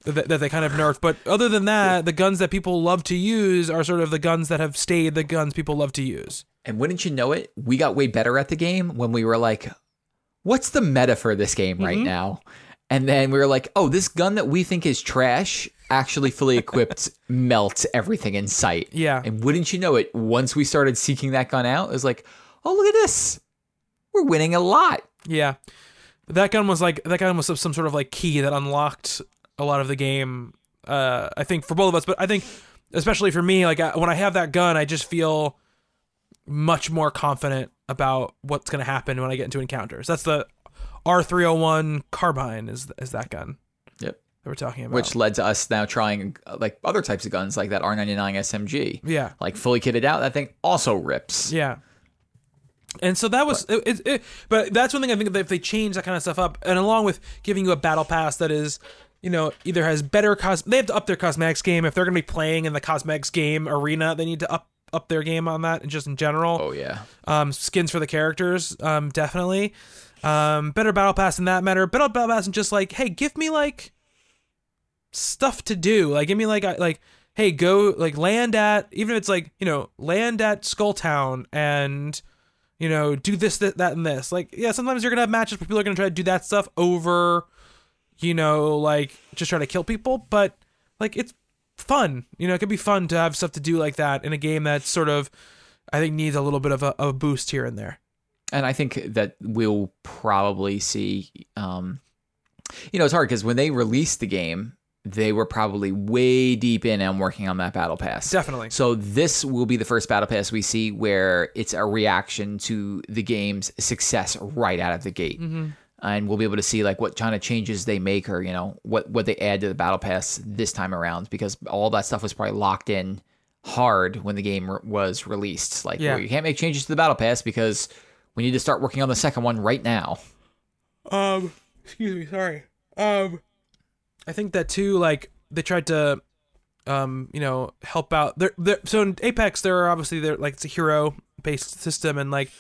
kind of nerfed. But other than that, the guns that people love to use are sort of the guns that have stayed the guns people love to use. And wouldn't you know it, we got way better at the game when we were like, what's the meta for this game right now? And then we were like, oh, this gun that we think is trash actually fully equipped melts everything in sight. Yeah. And wouldn't you know it, once we started seeking that gun out, it was like, oh, look at this. We're winning a lot. Yeah. That gun was some sort of like key that unlocked a lot of the game, I think, for both of us. But I think, especially for me, like when I have that gun, I just feel much more confident about what's going to happen when I get into encounters. That's the R301 carbine is that gun. Yep. That we're talking about. Which led to us now trying like other types of guns, like that R99 SMG. Yeah. Like fully kitted out, that thing also rips. Yeah. And so that was, but that's one thing I think that if they change that kind of stuff up, and along with giving you a battle pass that is, you know, either has better they have to up their cosmetics game. If they're going to be playing in the cosmetics game arena, they need to up their game on that, and just in general. Oh yeah. Skins for the characters, definitely. Better battle pass in that matter. Better battle pass and just like, hey, give me like stuff to do. Like, give me like, hey, go like land at, even if it's like, you know, land at Skulltown and, you know, do this, that, and this. Like, yeah, sometimes you're going to have matches where people are going to try to do that stuff over, you know, like, just try to kill people. But, like, it's fun. You know, it could be fun to have stuff to do like that in a game that sort of, I think, needs a little bit of a boost here and there. And I think that we'll probably see, you know, it's hard because when they released the game, they were probably way deep in and working on that battle pass. Definitely. So this will be the first battle pass we see where it's a reaction to the game's success right out of the gate. Mm-hmm. And we'll be able to see like what kind of changes they make, or, you know, what they add to the battle pass this time around, because all that stuff was probably locked in hard when the game was released. Like, yeah, well, you can't make changes to the battle pass because we need to start working on the second one right now. Excuse me. Sorry. I think that too, like they tried to, you know, help out there. So in Apex, there are obviously like it's a hero based system, and like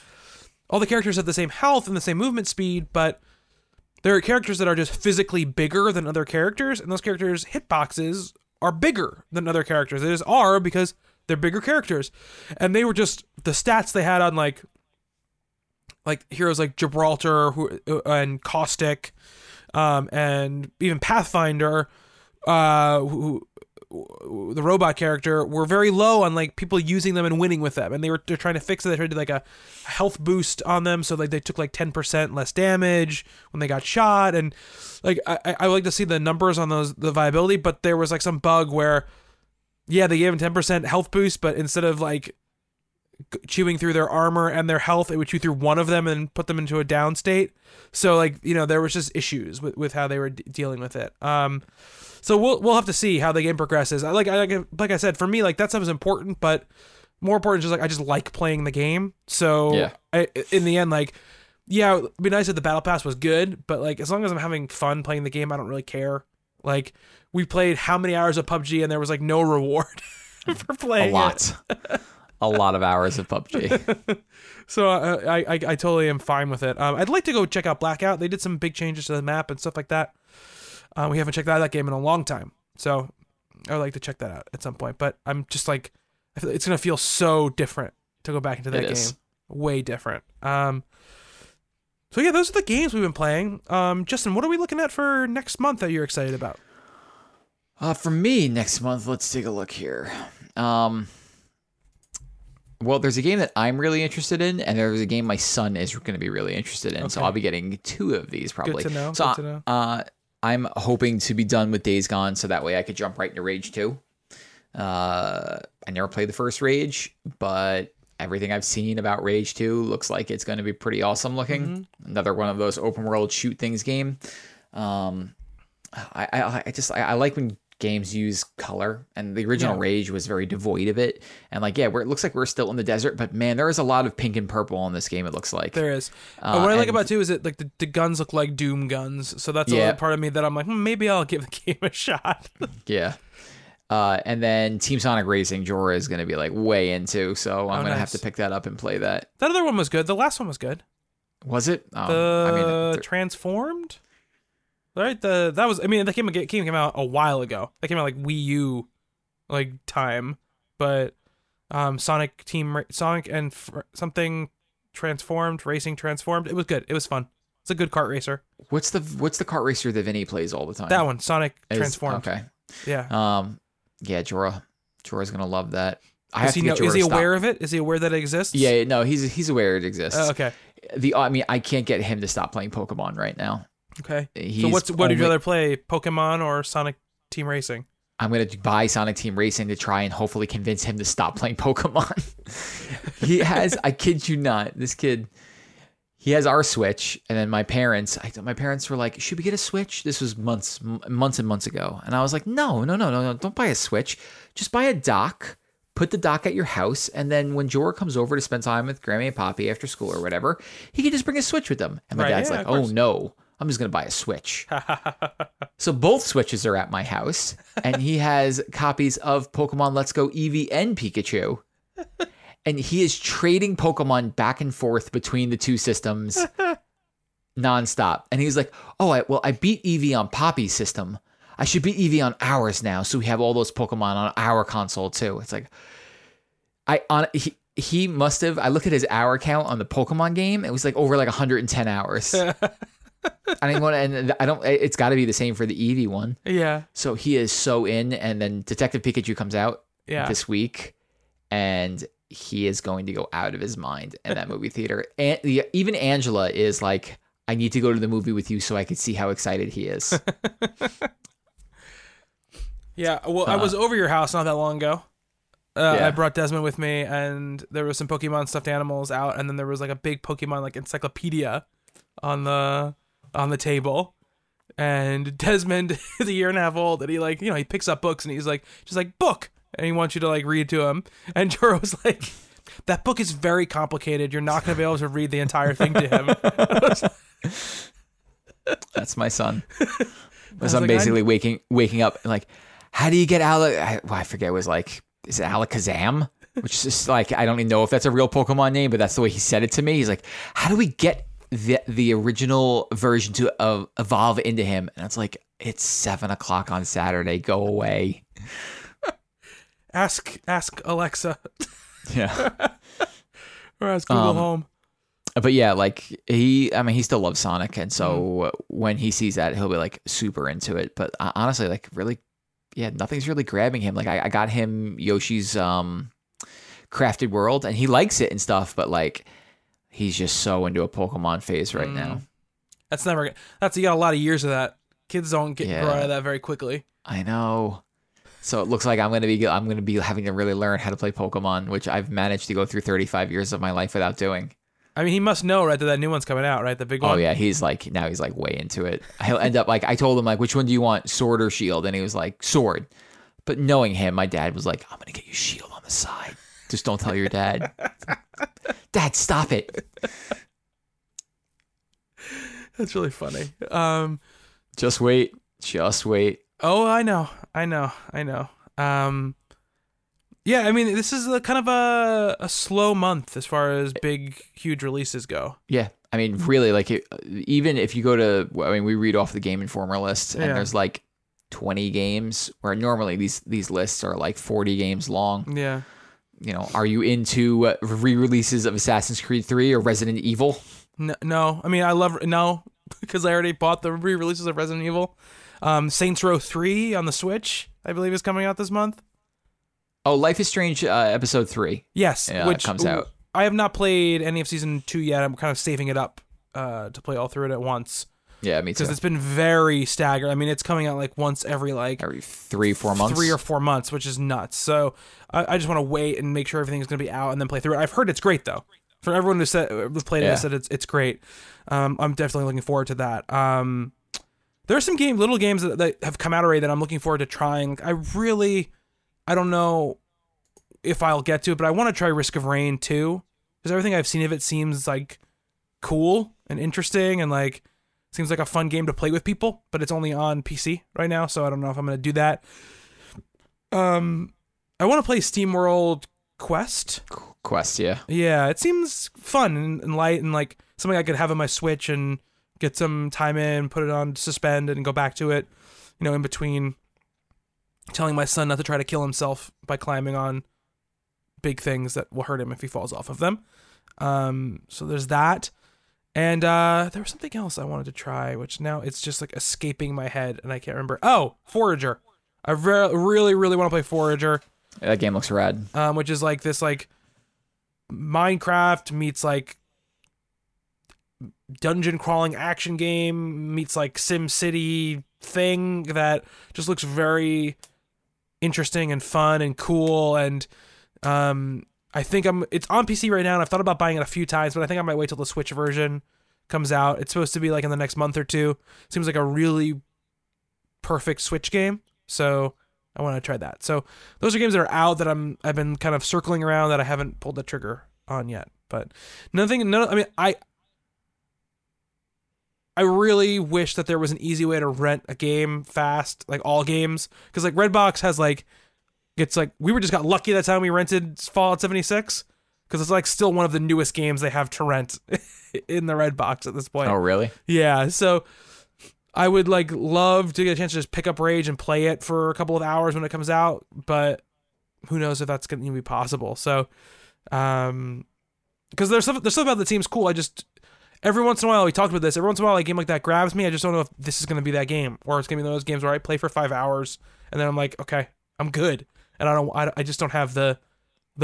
all the characters have the same health and the same movement speed, but there are characters that are just physically bigger than other characters. And those characters' hitboxes are bigger than other characters. They just are, because they're bigger characters. And they were just, the stats they had on like heroes like Gibraltar and Caustic, and even Pathfinder, who the robot character, were very low on like people using them and winning with them. And they're trying to fix it. They tried to do like a health boost on them, so like they took like 10% less damage when they got shot. And like I like to see the numbers on those, the viability. But there was like some bug where, yeah, they gave them 10% health boost, but instead of like chewing through their armor and their health, it would chew through one of them and put them into a down state. So like, you know, there was just issues with how they were dealing with it. So we'll have to see how the game progresses. Like I said, for me, like that stuff is important, but more important is just like I just like playing the game. So yeah. In the end, like, yeah, it'd be nice if the battle pass was good, but like as long as I'm having fun playing the game, I don't really care. Like, we played how many hours of PUBG and there was like no reward for playing it. A lot of hours of PUBG. So I totally am fine with it. I'd like to go check out Blackout. They did some big changes to the map and stuff like that. We haven't checked out that game in a long time. So I would like to check that out at some point. But I'm just like, I feel it's going to feel so different to go back into that game. Way different. So yeah, those are the games we've been playing. Justin, what are we looking at for next month that you're excited about? For me, next month, let's take a look here. Well, there's a game that I'm really interested in, and there's a game my son is going to be really interested in. Okay. So I'll be getting two of these probably. Good to know. So good to know. I'm hoping to be done with Days Gone, so that way I could jump right into Rage 2. I never played the first Rage, but everything I've seen about Rage 2 looks like it's going to be pretty awesome looking. Mm-hmm. Another one of those open world shoot things game. I like when games use color, and the original Rage was very devoid of it. And like, yeah, it looks like we're still in the desert, but man, there is a lot of pink and purple in this game. It looks like there is. What I like about it too is that like the guns look like Doom guns, so that's a part of me that I'm like, maybe I'll give the game a shot. Yeah. And then Team Sonic Racing, Jorah is going to be like way into, so I'm gonna have to pick that up and play that. That other one was good. The last one was good. Was it? Transformed. Right, that game came out a while ago. That came out like Wii U, like time, but Sonic and something Racing Transformed. It was good. It was fun. It's a good kart racer. What's the kart racer that Vinny plays all the time? That one, Transformed. Okay, Yeah. Yeah, Jorah's going to love that. Is he aware of it? Is he aware that it exists? Yeah, no, he's aware it exists. Okay. I mean, I can't get him to stop playing Pokemon right now. Okay. So what would you rather play, Pokemon or Sonic Team Racing? I'm going to buy Sonic Team Racing to try and hopefully convince him to stop playing Pokemon. I kid you not, this kid, he has our Switch. And then my parents were like, should we get a Switch? This was months and months ago. And I was like, no, don't buy a Switch. Just buy a dock, put the dock at your house. And then when Jorah comes over to spend time with Grammy and Poppy after school or whatever, he can just bring his Switch with him. And my dad's like, oh no, I'm just going to buy a Switch. So both Switches are at my house, and he has copies of Pokemon Let's Go Eevee and Pikachu. And he is trading Pokemon back and forth between the two systems nonstop. And he's like, oh, I beat Eevee on Poppy's system. I should beat Eevee on ours now. So we have all those Pokemon on our console too. It's like, he must have, I look at his hour count on the Pokemon game. It was like over 110 hours. It's got to be the same for the Eevee one. Yeah. So he is so in, and then Detective Pikachu comes out this week, and he is going to go out of his mind in that movie theater. And even Angela is like, I need to go to the movie with you so I could see how excited he is. Yeah. Well, I was over your house not that long ago. I brought Desmond with me, and there was some Pokemon stuffed animals out. And then there was a big Pokemon encyclopedia on the table, and Desmond is 1.5 years old, and he he picks up books, and he's book, and he wants you to read to him. And Jorah was like, that book is very complicated, you're not gonna be able to read the entire thing to him. That's my son. Because I'm basically waking up and how do you get I forget, it was is it Alakazam? Which is just I don't even know if that's a real Pokemon name, but that's the way he said it to me. He's like, how do we get the original version to evolve into him? And it's it's 7:00 on Saturday, go away. Ask Alexa. Yeah. Or ask Google Home. But yeah, he still loves Sonic, and so when he sees that, he'll be super into it. But honestly, really, yeah, nothing's really grabbing him. I got him Yoshi's Crafted World, and he likes it and stuff, but he's just so into a Pokemon phase right now. That's you got a lot of years of that. Kids don't get out of that very quickly. I know. So it looks like I'm gonna be having to really learn how to play Pokemon, which I've managed to go through 35 years of my life without doing. I mean, he must know, right? That new one's coming out, right? The big one. Oh yeah, he's way into it. He'll end up I told him which one do you want, Sword or Shield? And he was like, Sword. But knowing him, my dad was like, I'm gonna get you Shield on the side. Just don't tell your dad. Dad, stop it. That's really funny. Just wait. Oh, I know. Yeah, I mean, this is kind of a slow month as far as big, huge releases go. Yeah. I mean, really, even if you go to, we read off the Game Informer list, and there's 20 games, where normally these lists are 40 games long. Yeah. Are you into re-releases of Assassin's Creed 3 or Resident Evil? No. I mean, because I already bought the re-releases of Resident Evil. Saints Row 3 on the Switch, I believe, is coming out this month. Oh, Life is Strange Episode 3. Yes, which comes out. I have not played any of Season 2 yet. I'm kind of saving it up to play all through it at once. Yeah, me too. Because it's been very staggered. I mean, it's coming out once every every 3-4 months. 3 or 4 months, which is nuts. So I just want to wait and make sure everything's going to be out and then play through it. I've heard it's great, though. For everyone who said played it, said it's great. I'm definitely looking forward to that. There are some little games that have come out already that I'm looking forward to trying. I don't know if I'll get to it, but I want to try Risk of Rain too, because everything I've seen of it seems cool and interesting and seems like a fun game to play with people, but it's only on PC right now, so I don't know if I'm going to do that. I want to play SteamWorld Quest. Yeah. Yeah, it seems fun and light and something I could have on my Switch and get some time in, put it on suspend and go back to it, in between telling my son not to try to kill himself by climbing on big things that will hurt him if he falls off of them. So there's that. And there was something else I wanted to try, which now it's just escaping my head, and I can't remember. Oh, Forager. I really want to play Forager. Yeah, that game looks rad. Which is like this like Minecraft meets like dungeon crawling action game meets like Sim City thing that just looks very interesting and fun and cool. And I think it's on PC right now, and I've thought about buying it a few times, but I think I might wait till the Switch version comes out. It's supposed to be like in the next month or two. Seems like a really perfect Switch game, so I want to try that. So those are games that are out that I've been kind of circling around that I haven't pulled the trigger on yet. But I really wish that there was an easy way to rent a game fast, like all games, because like Redbox has like, it's like we were just got lucky that time we rented Fallout 76 because it's like still one of the newest games they have to rent in the Redbox at this point. Oh really? Yeah. So I would like love to get a chance to just pick up Rage and play it for a couple of hours when it comes out, but who knows if that's going to be possible. So, because there's stuff about the team's cool. I just. Every once in a while, we talked about this. Every once in a while, a game like that grabs me. I just don't know if this is going to be that game, or it's going to be one of those games where I play for 5 hours and then I'm like, okay, I'm good, and I just don't have the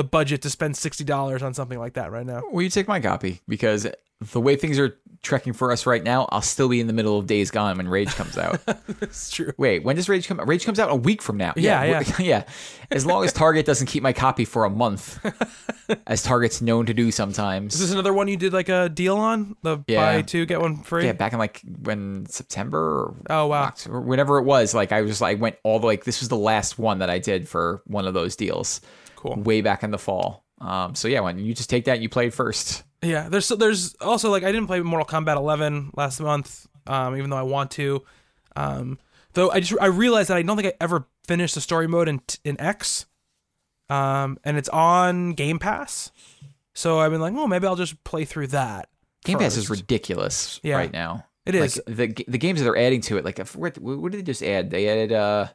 budget to spend $60 on something like that right now. Will you take my copy? Because the way things are trekking for us right now, I'll still be in the middle of Days Gone when Rage comes out. That's true. Wait, when does Rage come out? Rage comes out a week from now. Yeah. As long as Target doesn't keep my copy for a month, as Target's known to do sometimes. Is this another one you did like a deal on? Buy two, get one free? Yeah, back in like September or October, whenever it was. Like I was just like went all the like, this was the last one that I did for one of those deals. Cool. Way back in the fall. So yeah, when you just take that, you play it first. Yeah, there's also like I didn't play Mortal Kombat 11 last month, even though I want to. Though I realized that I don't think I ever finished the story mode in X, and it's on Game Pass, so I've been like, well, maybe I'll just play through that. Game Pass is ridiculous right now. It is like, the games that they're adding to it. Like, what did they just add? They added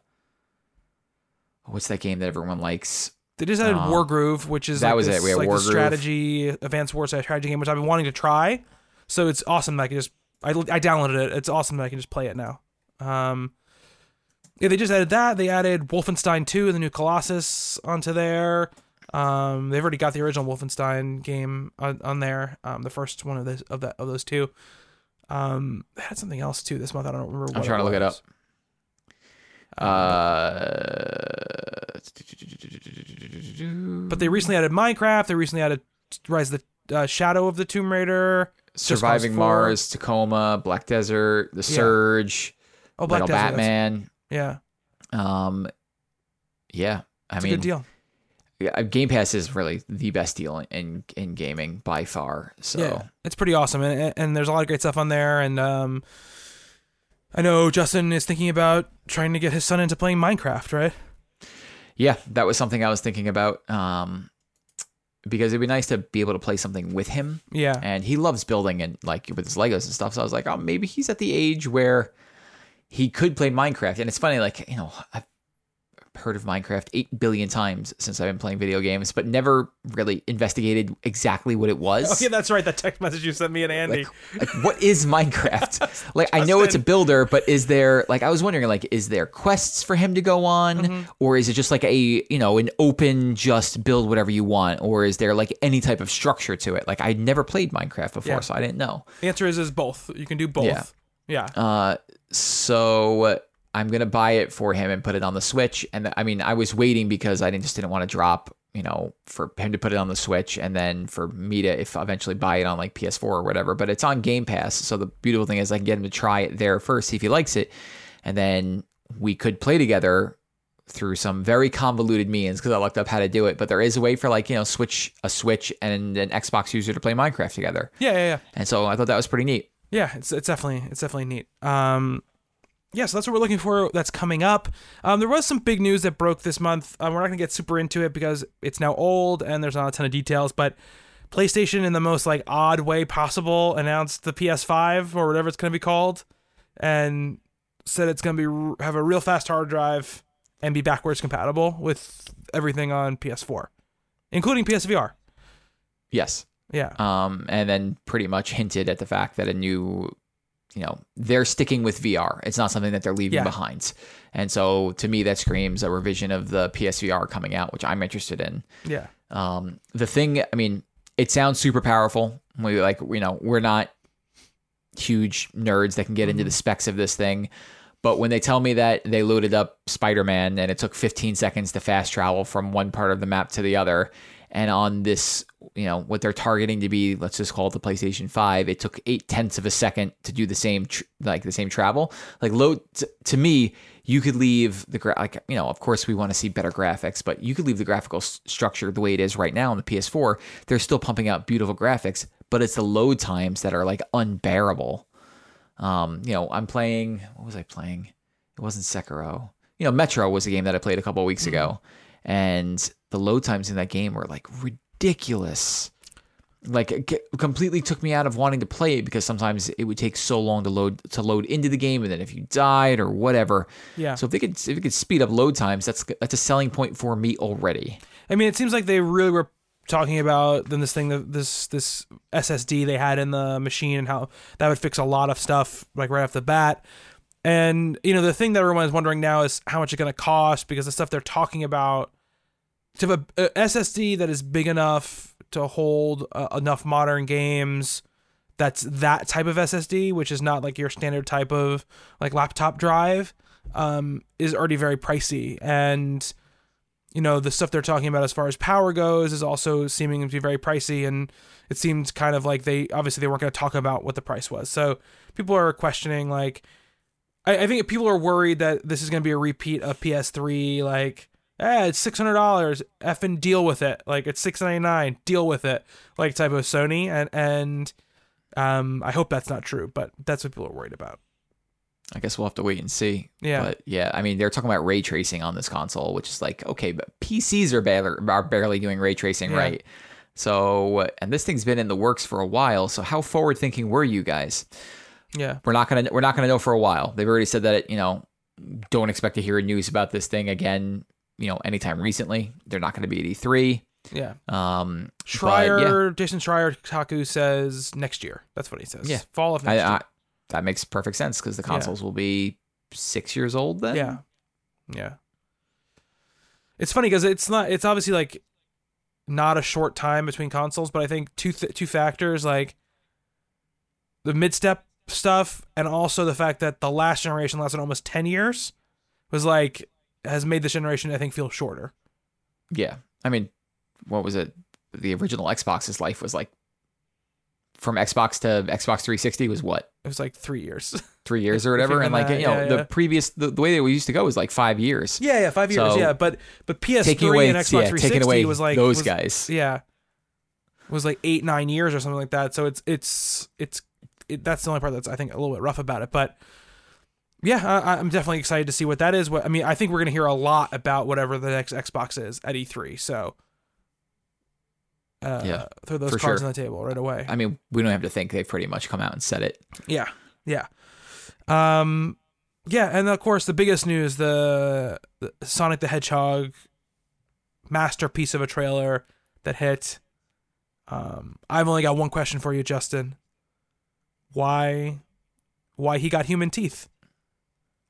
what's that game that everyone likes? They just added Wargroove, which is that like this, like a strategy, advanced war strategy game, which I've been wanting to try. So it's awesome that I can just... I downloaded it. It's awesome that I can just play it now. Yeah, they just added that. They added Wolfenstein 2 and the new Colossus onto there. They've already got the original Wolfenstein game on there. The first one of those two. They had something else too this month. I don't remember what. I'm trying to look it up. But they recently added Minecraft. They recently added Rise of the Shadow of the Tomb Raider, Surviving Mars, Tacoma, Black Desert, The Surge, Black Desert, Batman. I mean, it's a good deal. Yeah, Game Pass is really the best deal in gaming by far. So it's pretty awesome, and there's a lot of great stuff on there, and I know Justin is thinking about trying to get his son into playing Minecraft, right? Yeah, that was something I was thinking about because it'd be nice to be able to play something with him. Yeah. And he loves building and like with his Legos and stuff. So I was like, oh, maybe he's at the age where he could play Minecraft. And it's funny, like, you know, I've heard of Minecraft 8 billion times since I've been playing video games, but never really investigated exactly what it was. Oh, yeah, that's right. That text message you sent me and Andy. Like what is Minecraft? Like, I know it's a builder, but is there, like, I was wondering, like, is there quests for him to go on? Mm-hmm. Or is it just like a, you know, an open, just build whatever you want? Or is there like any type of structure to it? Like, I'd never played Minecraft before, so I didn't know. The answer is both. You can do both. Yeah. So I'm going to buy it for him and put it on the Switch. And I mean, I was waiting because I didn't want to drop, you know, for him to put it on the Switch and then for me to if eventually buy it on like PS4 or whatever, but it's on Game Pass. So the beautiful thing is I can get him to try it there first, see if he likes it. And then we could play together through some very convoluted means because I looked up how to do it, but there is a way for like, you know, a Switch and an Xbox user to play Minecraft together. Yeah. And so I thought that was pretty neat. Yeah, it's definitely neat. Yeah, so that's what we're looking for that's coming up. There was some big news that broke this month. We're not going to get super into it because it's now old and there's not a ton of details, but PlayStation in the most like odd way possible announced the PS5 or whatever it's going to be called and said it's going to have a real fast hard drive and be backwards compatible with everything on PS4, including PSVR. Yes. Yeah. And then pretty much hinted at the fact that a new you know, they're sticking with VR. It's not something that they're leaving behind. And so to me, that screams a revision of the PSVR coming out, which I'm interested in. Yeah. The thing, I mean, it sounds super powerful. We like, you know, we're not huge nerds that can get into the specs of this thing. But when they tell me that they loaded up Spider-Man and it took 15 seconds to fast travel from one part of the map to the other, and on this, you know, what they're targeting to be, let's just call it the PlayStation 5, it took 0.8 of a second to do the same, travel. Like, load to me, you could leave the, like, you know, of course we want to see better graphics, but you could leave the graphical structure the way it is right now on the PS4. They're still pumping out beautiful graphics, but it's the load times that are like unbearable. You know, I'm playing, what was I playing? It wasn't Sekiro. You know, Metro was a game that I played a couple of weeks ago, and the load times in that game were like ridiculous. Like, it completely took me out of wanting to play it because sometimes it would take so long to load into the game, and then if you died or whatever. Yeah. So if they could speed up load times, that's a selling point for me already. I mean, it seems like they really were talking about then this SSD they had in the machine and how that would fix a lot of stuff like right off the bat. And you know, the thing that everyone's wondering now is how much it's going to cost, because the stuff they're talking about to have a SSD that is big enough to hold enough modern games. That's that type of SSD, which is not like your standard type of like laptop drive, is already very pricey. And you know, the stuff they're talking about as far as power goes is also seeming to be very pricey, and it seemed kind of like they weren't going to talk about what the price was. So people are questioning, like, I think people are worried that this is going to be a repeat of PS3, like, it's $600, effing deal with it. Like, it's $699, deal with it, like type of Sony. And I hope that's not true, but that's what people are worried about. I guess we'll have to wait and see. Yeah. But yeah, I mean, they're talking about ray tracing on this console, which is like, okay, but PCs are barely doing ray tracing, right? So, and this thing's been in the works for a while. So how forward thinking were you guys? Yeah. We're not going to know for a while. They've already said that, you know, don't expect to hear news about this thing again, you know, anytime recently. They're not going to be at E3. Yeah. Jason Schreier Taku says next year. That's what he says. Yeah. Fall of next year. That makes perfect sense, because the consoles will be 6 years old then. Yeah. Yeah. It's funny because it's obviously like not a short time between consoles, but I think two factors, like the mid-step stuff and also the fact that the last generation lasted almost 10 years was like, has made this generation, I think, feel shorter. Yeah. I mean, what was it? The original Xbox's life was like, from Xbox to Xbox 360 was what? It was like 3 years. 3 years or whatever. And like, that, you know, the previous, the way that we used to go was like 5 years. Yeah, 5 years. So, yeah. But PS3 away, and Xbox 360 was like, those guys. Yeah. Was like 8-9 years or something like that. So it's that's the only part that's, I think, a little bit rough about it, but yeah, I'm definitely excited to see what that is. What, I mean, I think we're going to hear a lot about whatever the next Xbox is at E3. So throw those cards on the table right away. I mean, we don't have to think. They've pretty much come out and said it. Yeah. Yeah, and of course, the biggest news, the Sonic the Hedgehog masterpiece of a trailer that hit. I've only got one question for you, Justin. Why he got human teeth?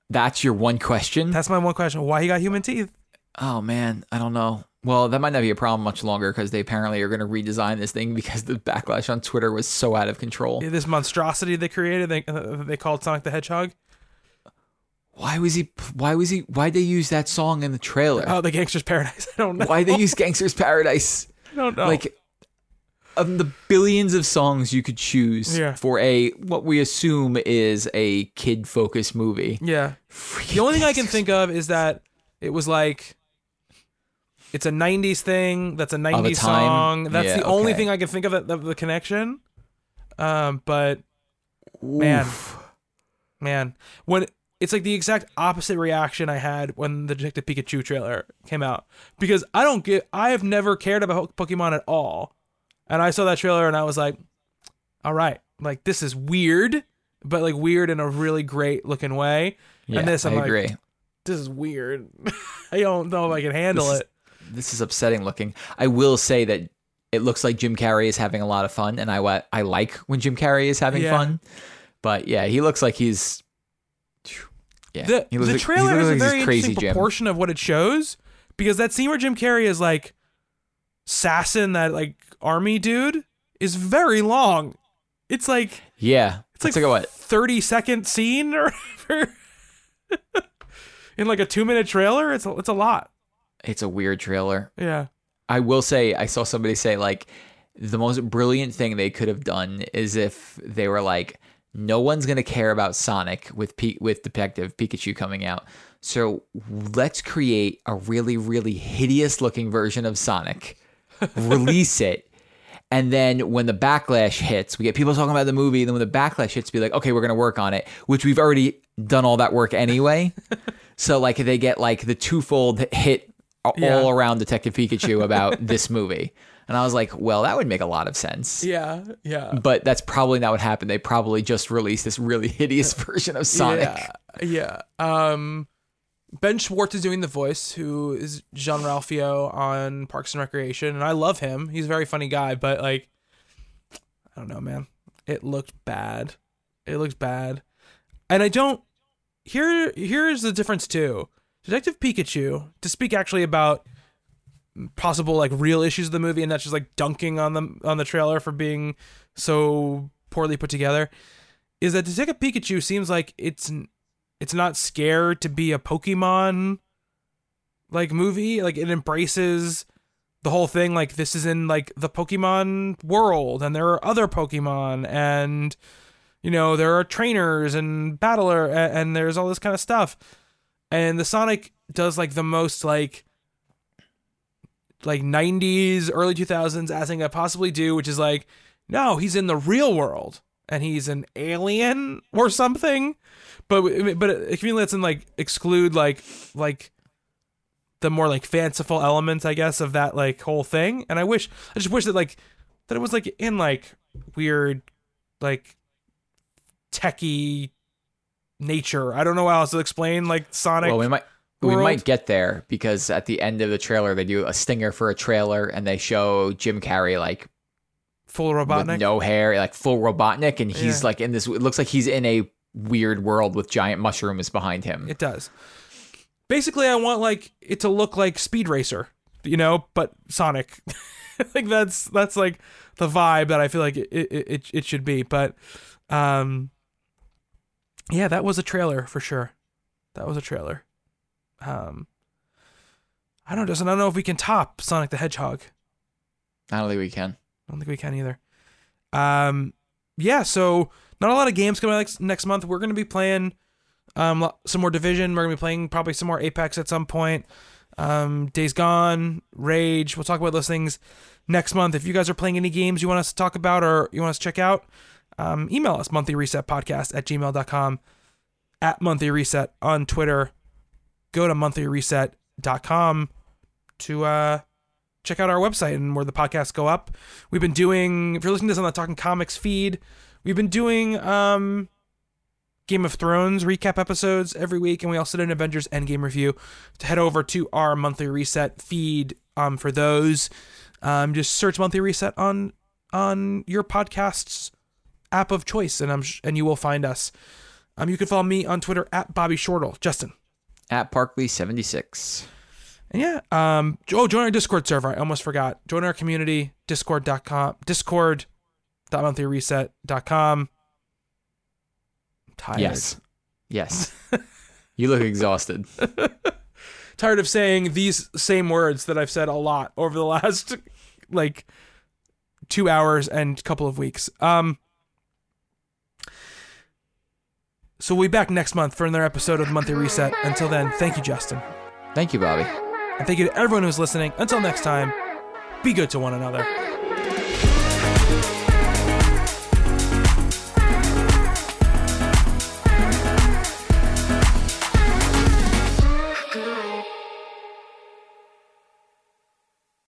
That's your one question? That's my one question. Why he got human teeth? Oh, man, I don't know. Well, that might not be a problem much longer, because they apparently are going to redesign this thing because the backlash on Twitter was so out of control. Yeah, this monstrosity they created, they called Sonic the Hedgehog. Why was he? Why'd they use that song in the trailer? Oh, the Gangsta's Paradise. I don't know. Why'd they use Gangsta's Paradise? I don't know. Like, of the billions of songs you could choose for what we assume is a kid-focused movie. Yeah. The only thing I can think of is that it was like, it's a 90s thing. That's a 90s song. That's the only thing I can think of the connection. But man, when it's like the exact opposite reaction I had when the Detective Pikachu trailer came out, because I have never cared about Pokemon at all. And I saw that trailer and I was like, all right, like this is weird, but like weird in a really great looking way. Yeah, and I agree. This is weird. I don't know if I can handle it. This is upsetting looking. I will say that it looks like Jim Carrey is having a lot of fun, and I like when Jim Carrey is having fun. But yeah, he looks like he's. Yeah, the trailer is a very interesting proportion of what it shows, because that scene where Jim Carrey is like sassing that like army dude is very long. It's like, yeah, it's like a what, 30-second scene or whatever. In like a 2-minute trailer. It's a lot. It's a weird trailer. Yeah. I will say, I saw somebody say like the most brilliant thing they could have done is if they were like, no one's going to care about Sonic with Detective Pikachu coming out. So let's create a really, really hideous looking version of Sonic, release it. And then when the backlash hits, we get people talking about the movie. Then when the backlash hits, be like, okay, we're going to work on it, which we've already done all that work anyway. So like they get like the twofold hit all around Detective Pikachu about this movie. And I was like, well, that would make a lot of sense. Yeah, yeah. But that's probably not what happened. They probably just released this really hideous version of Sonic. Yeah, yeah. Ben Schwartz is doing the voice, who is John Ralphio on Parks and Recreation. And I love him. He's a very funny guy. But, like, I don't know, man. It looked bad. It looked bad. And I don't... Here's the difference, too. Detective Pikachu, to speak actually about... possible like real issues of the movie and not just like dunking on the trailer for being so poorly put together, is that Detective Pikachu seems like it's not scared to be a Pokemon like movie. Like it embraces the whole thing. Like this is in like the Pokemon world and there are other Pokemon and you know there are trainers and battler and there's all this kind of stuff. And the Sonic does like the most like 90s, early 2000s as I could possibly do, which is like, no, he's in the real world and he's an alien or something. But it can let them like exclude like the more like fanciful elements, I guess, of that like whole thing. And I just wish that it was like in like weird like techie nature. I don't know how else to explain like Sonic. Well, we might get there, because at the end of the trailer they do a stinger for a trailer and they show Jim Carrey like full Robotnik with no hair, like full Robotnik, and he's like in this, it looks like he's in a weird world with giant mushrooms behind him. It does. Basically I want like it to look like Speed Racer, you know, but Sonic. Like that's like the vibe that I feel like it should be. But yeah, that was a trailer for sure. That was a trailer. I don't know, Justin, I don't know if we can top Sonic the Hedgehog. I don't think we can. I don't think we can either. Yeah, so not a lot of games coming out next month. We're going to be playing some more Division. We're going to be playing probably some more Apex at some point. Days Gone, Rage. We'll talk about those things next month. If you guys are playing any games you want us to talk about or you want us to check out, email us, monthlyresetpodcast@gmail.com, @monthlyreset on Twitter. Go to monthlyreset.com to check out our website and where the podcasts go up. We've been doing, if you're listening to this on the Talking Comics feed, we've been doing Game of Thrones recap episodes every week, and we also did an Avengers Endgame review. To head over to our Monthly Reset feed for those. Just search Monthly Reset on your podcast's app of choice, and you will find us. You can follow me on Twitter @BobbyShortle. Justin. @Parkley76. And yeah, join our Discord server. I almost forgot. Join our community, discord.monthlyreset.com. Tired. Yes. You look exhausted. Tired of saying these same words that I've said a lot over the last like 2 hours and couple of weeks. So we'll be back next month for another episode of Monthly Reset. Until then, thank you, Justin. Thank you, Bobby. And thank you to everyone who's listening. Until next time, be good to one another.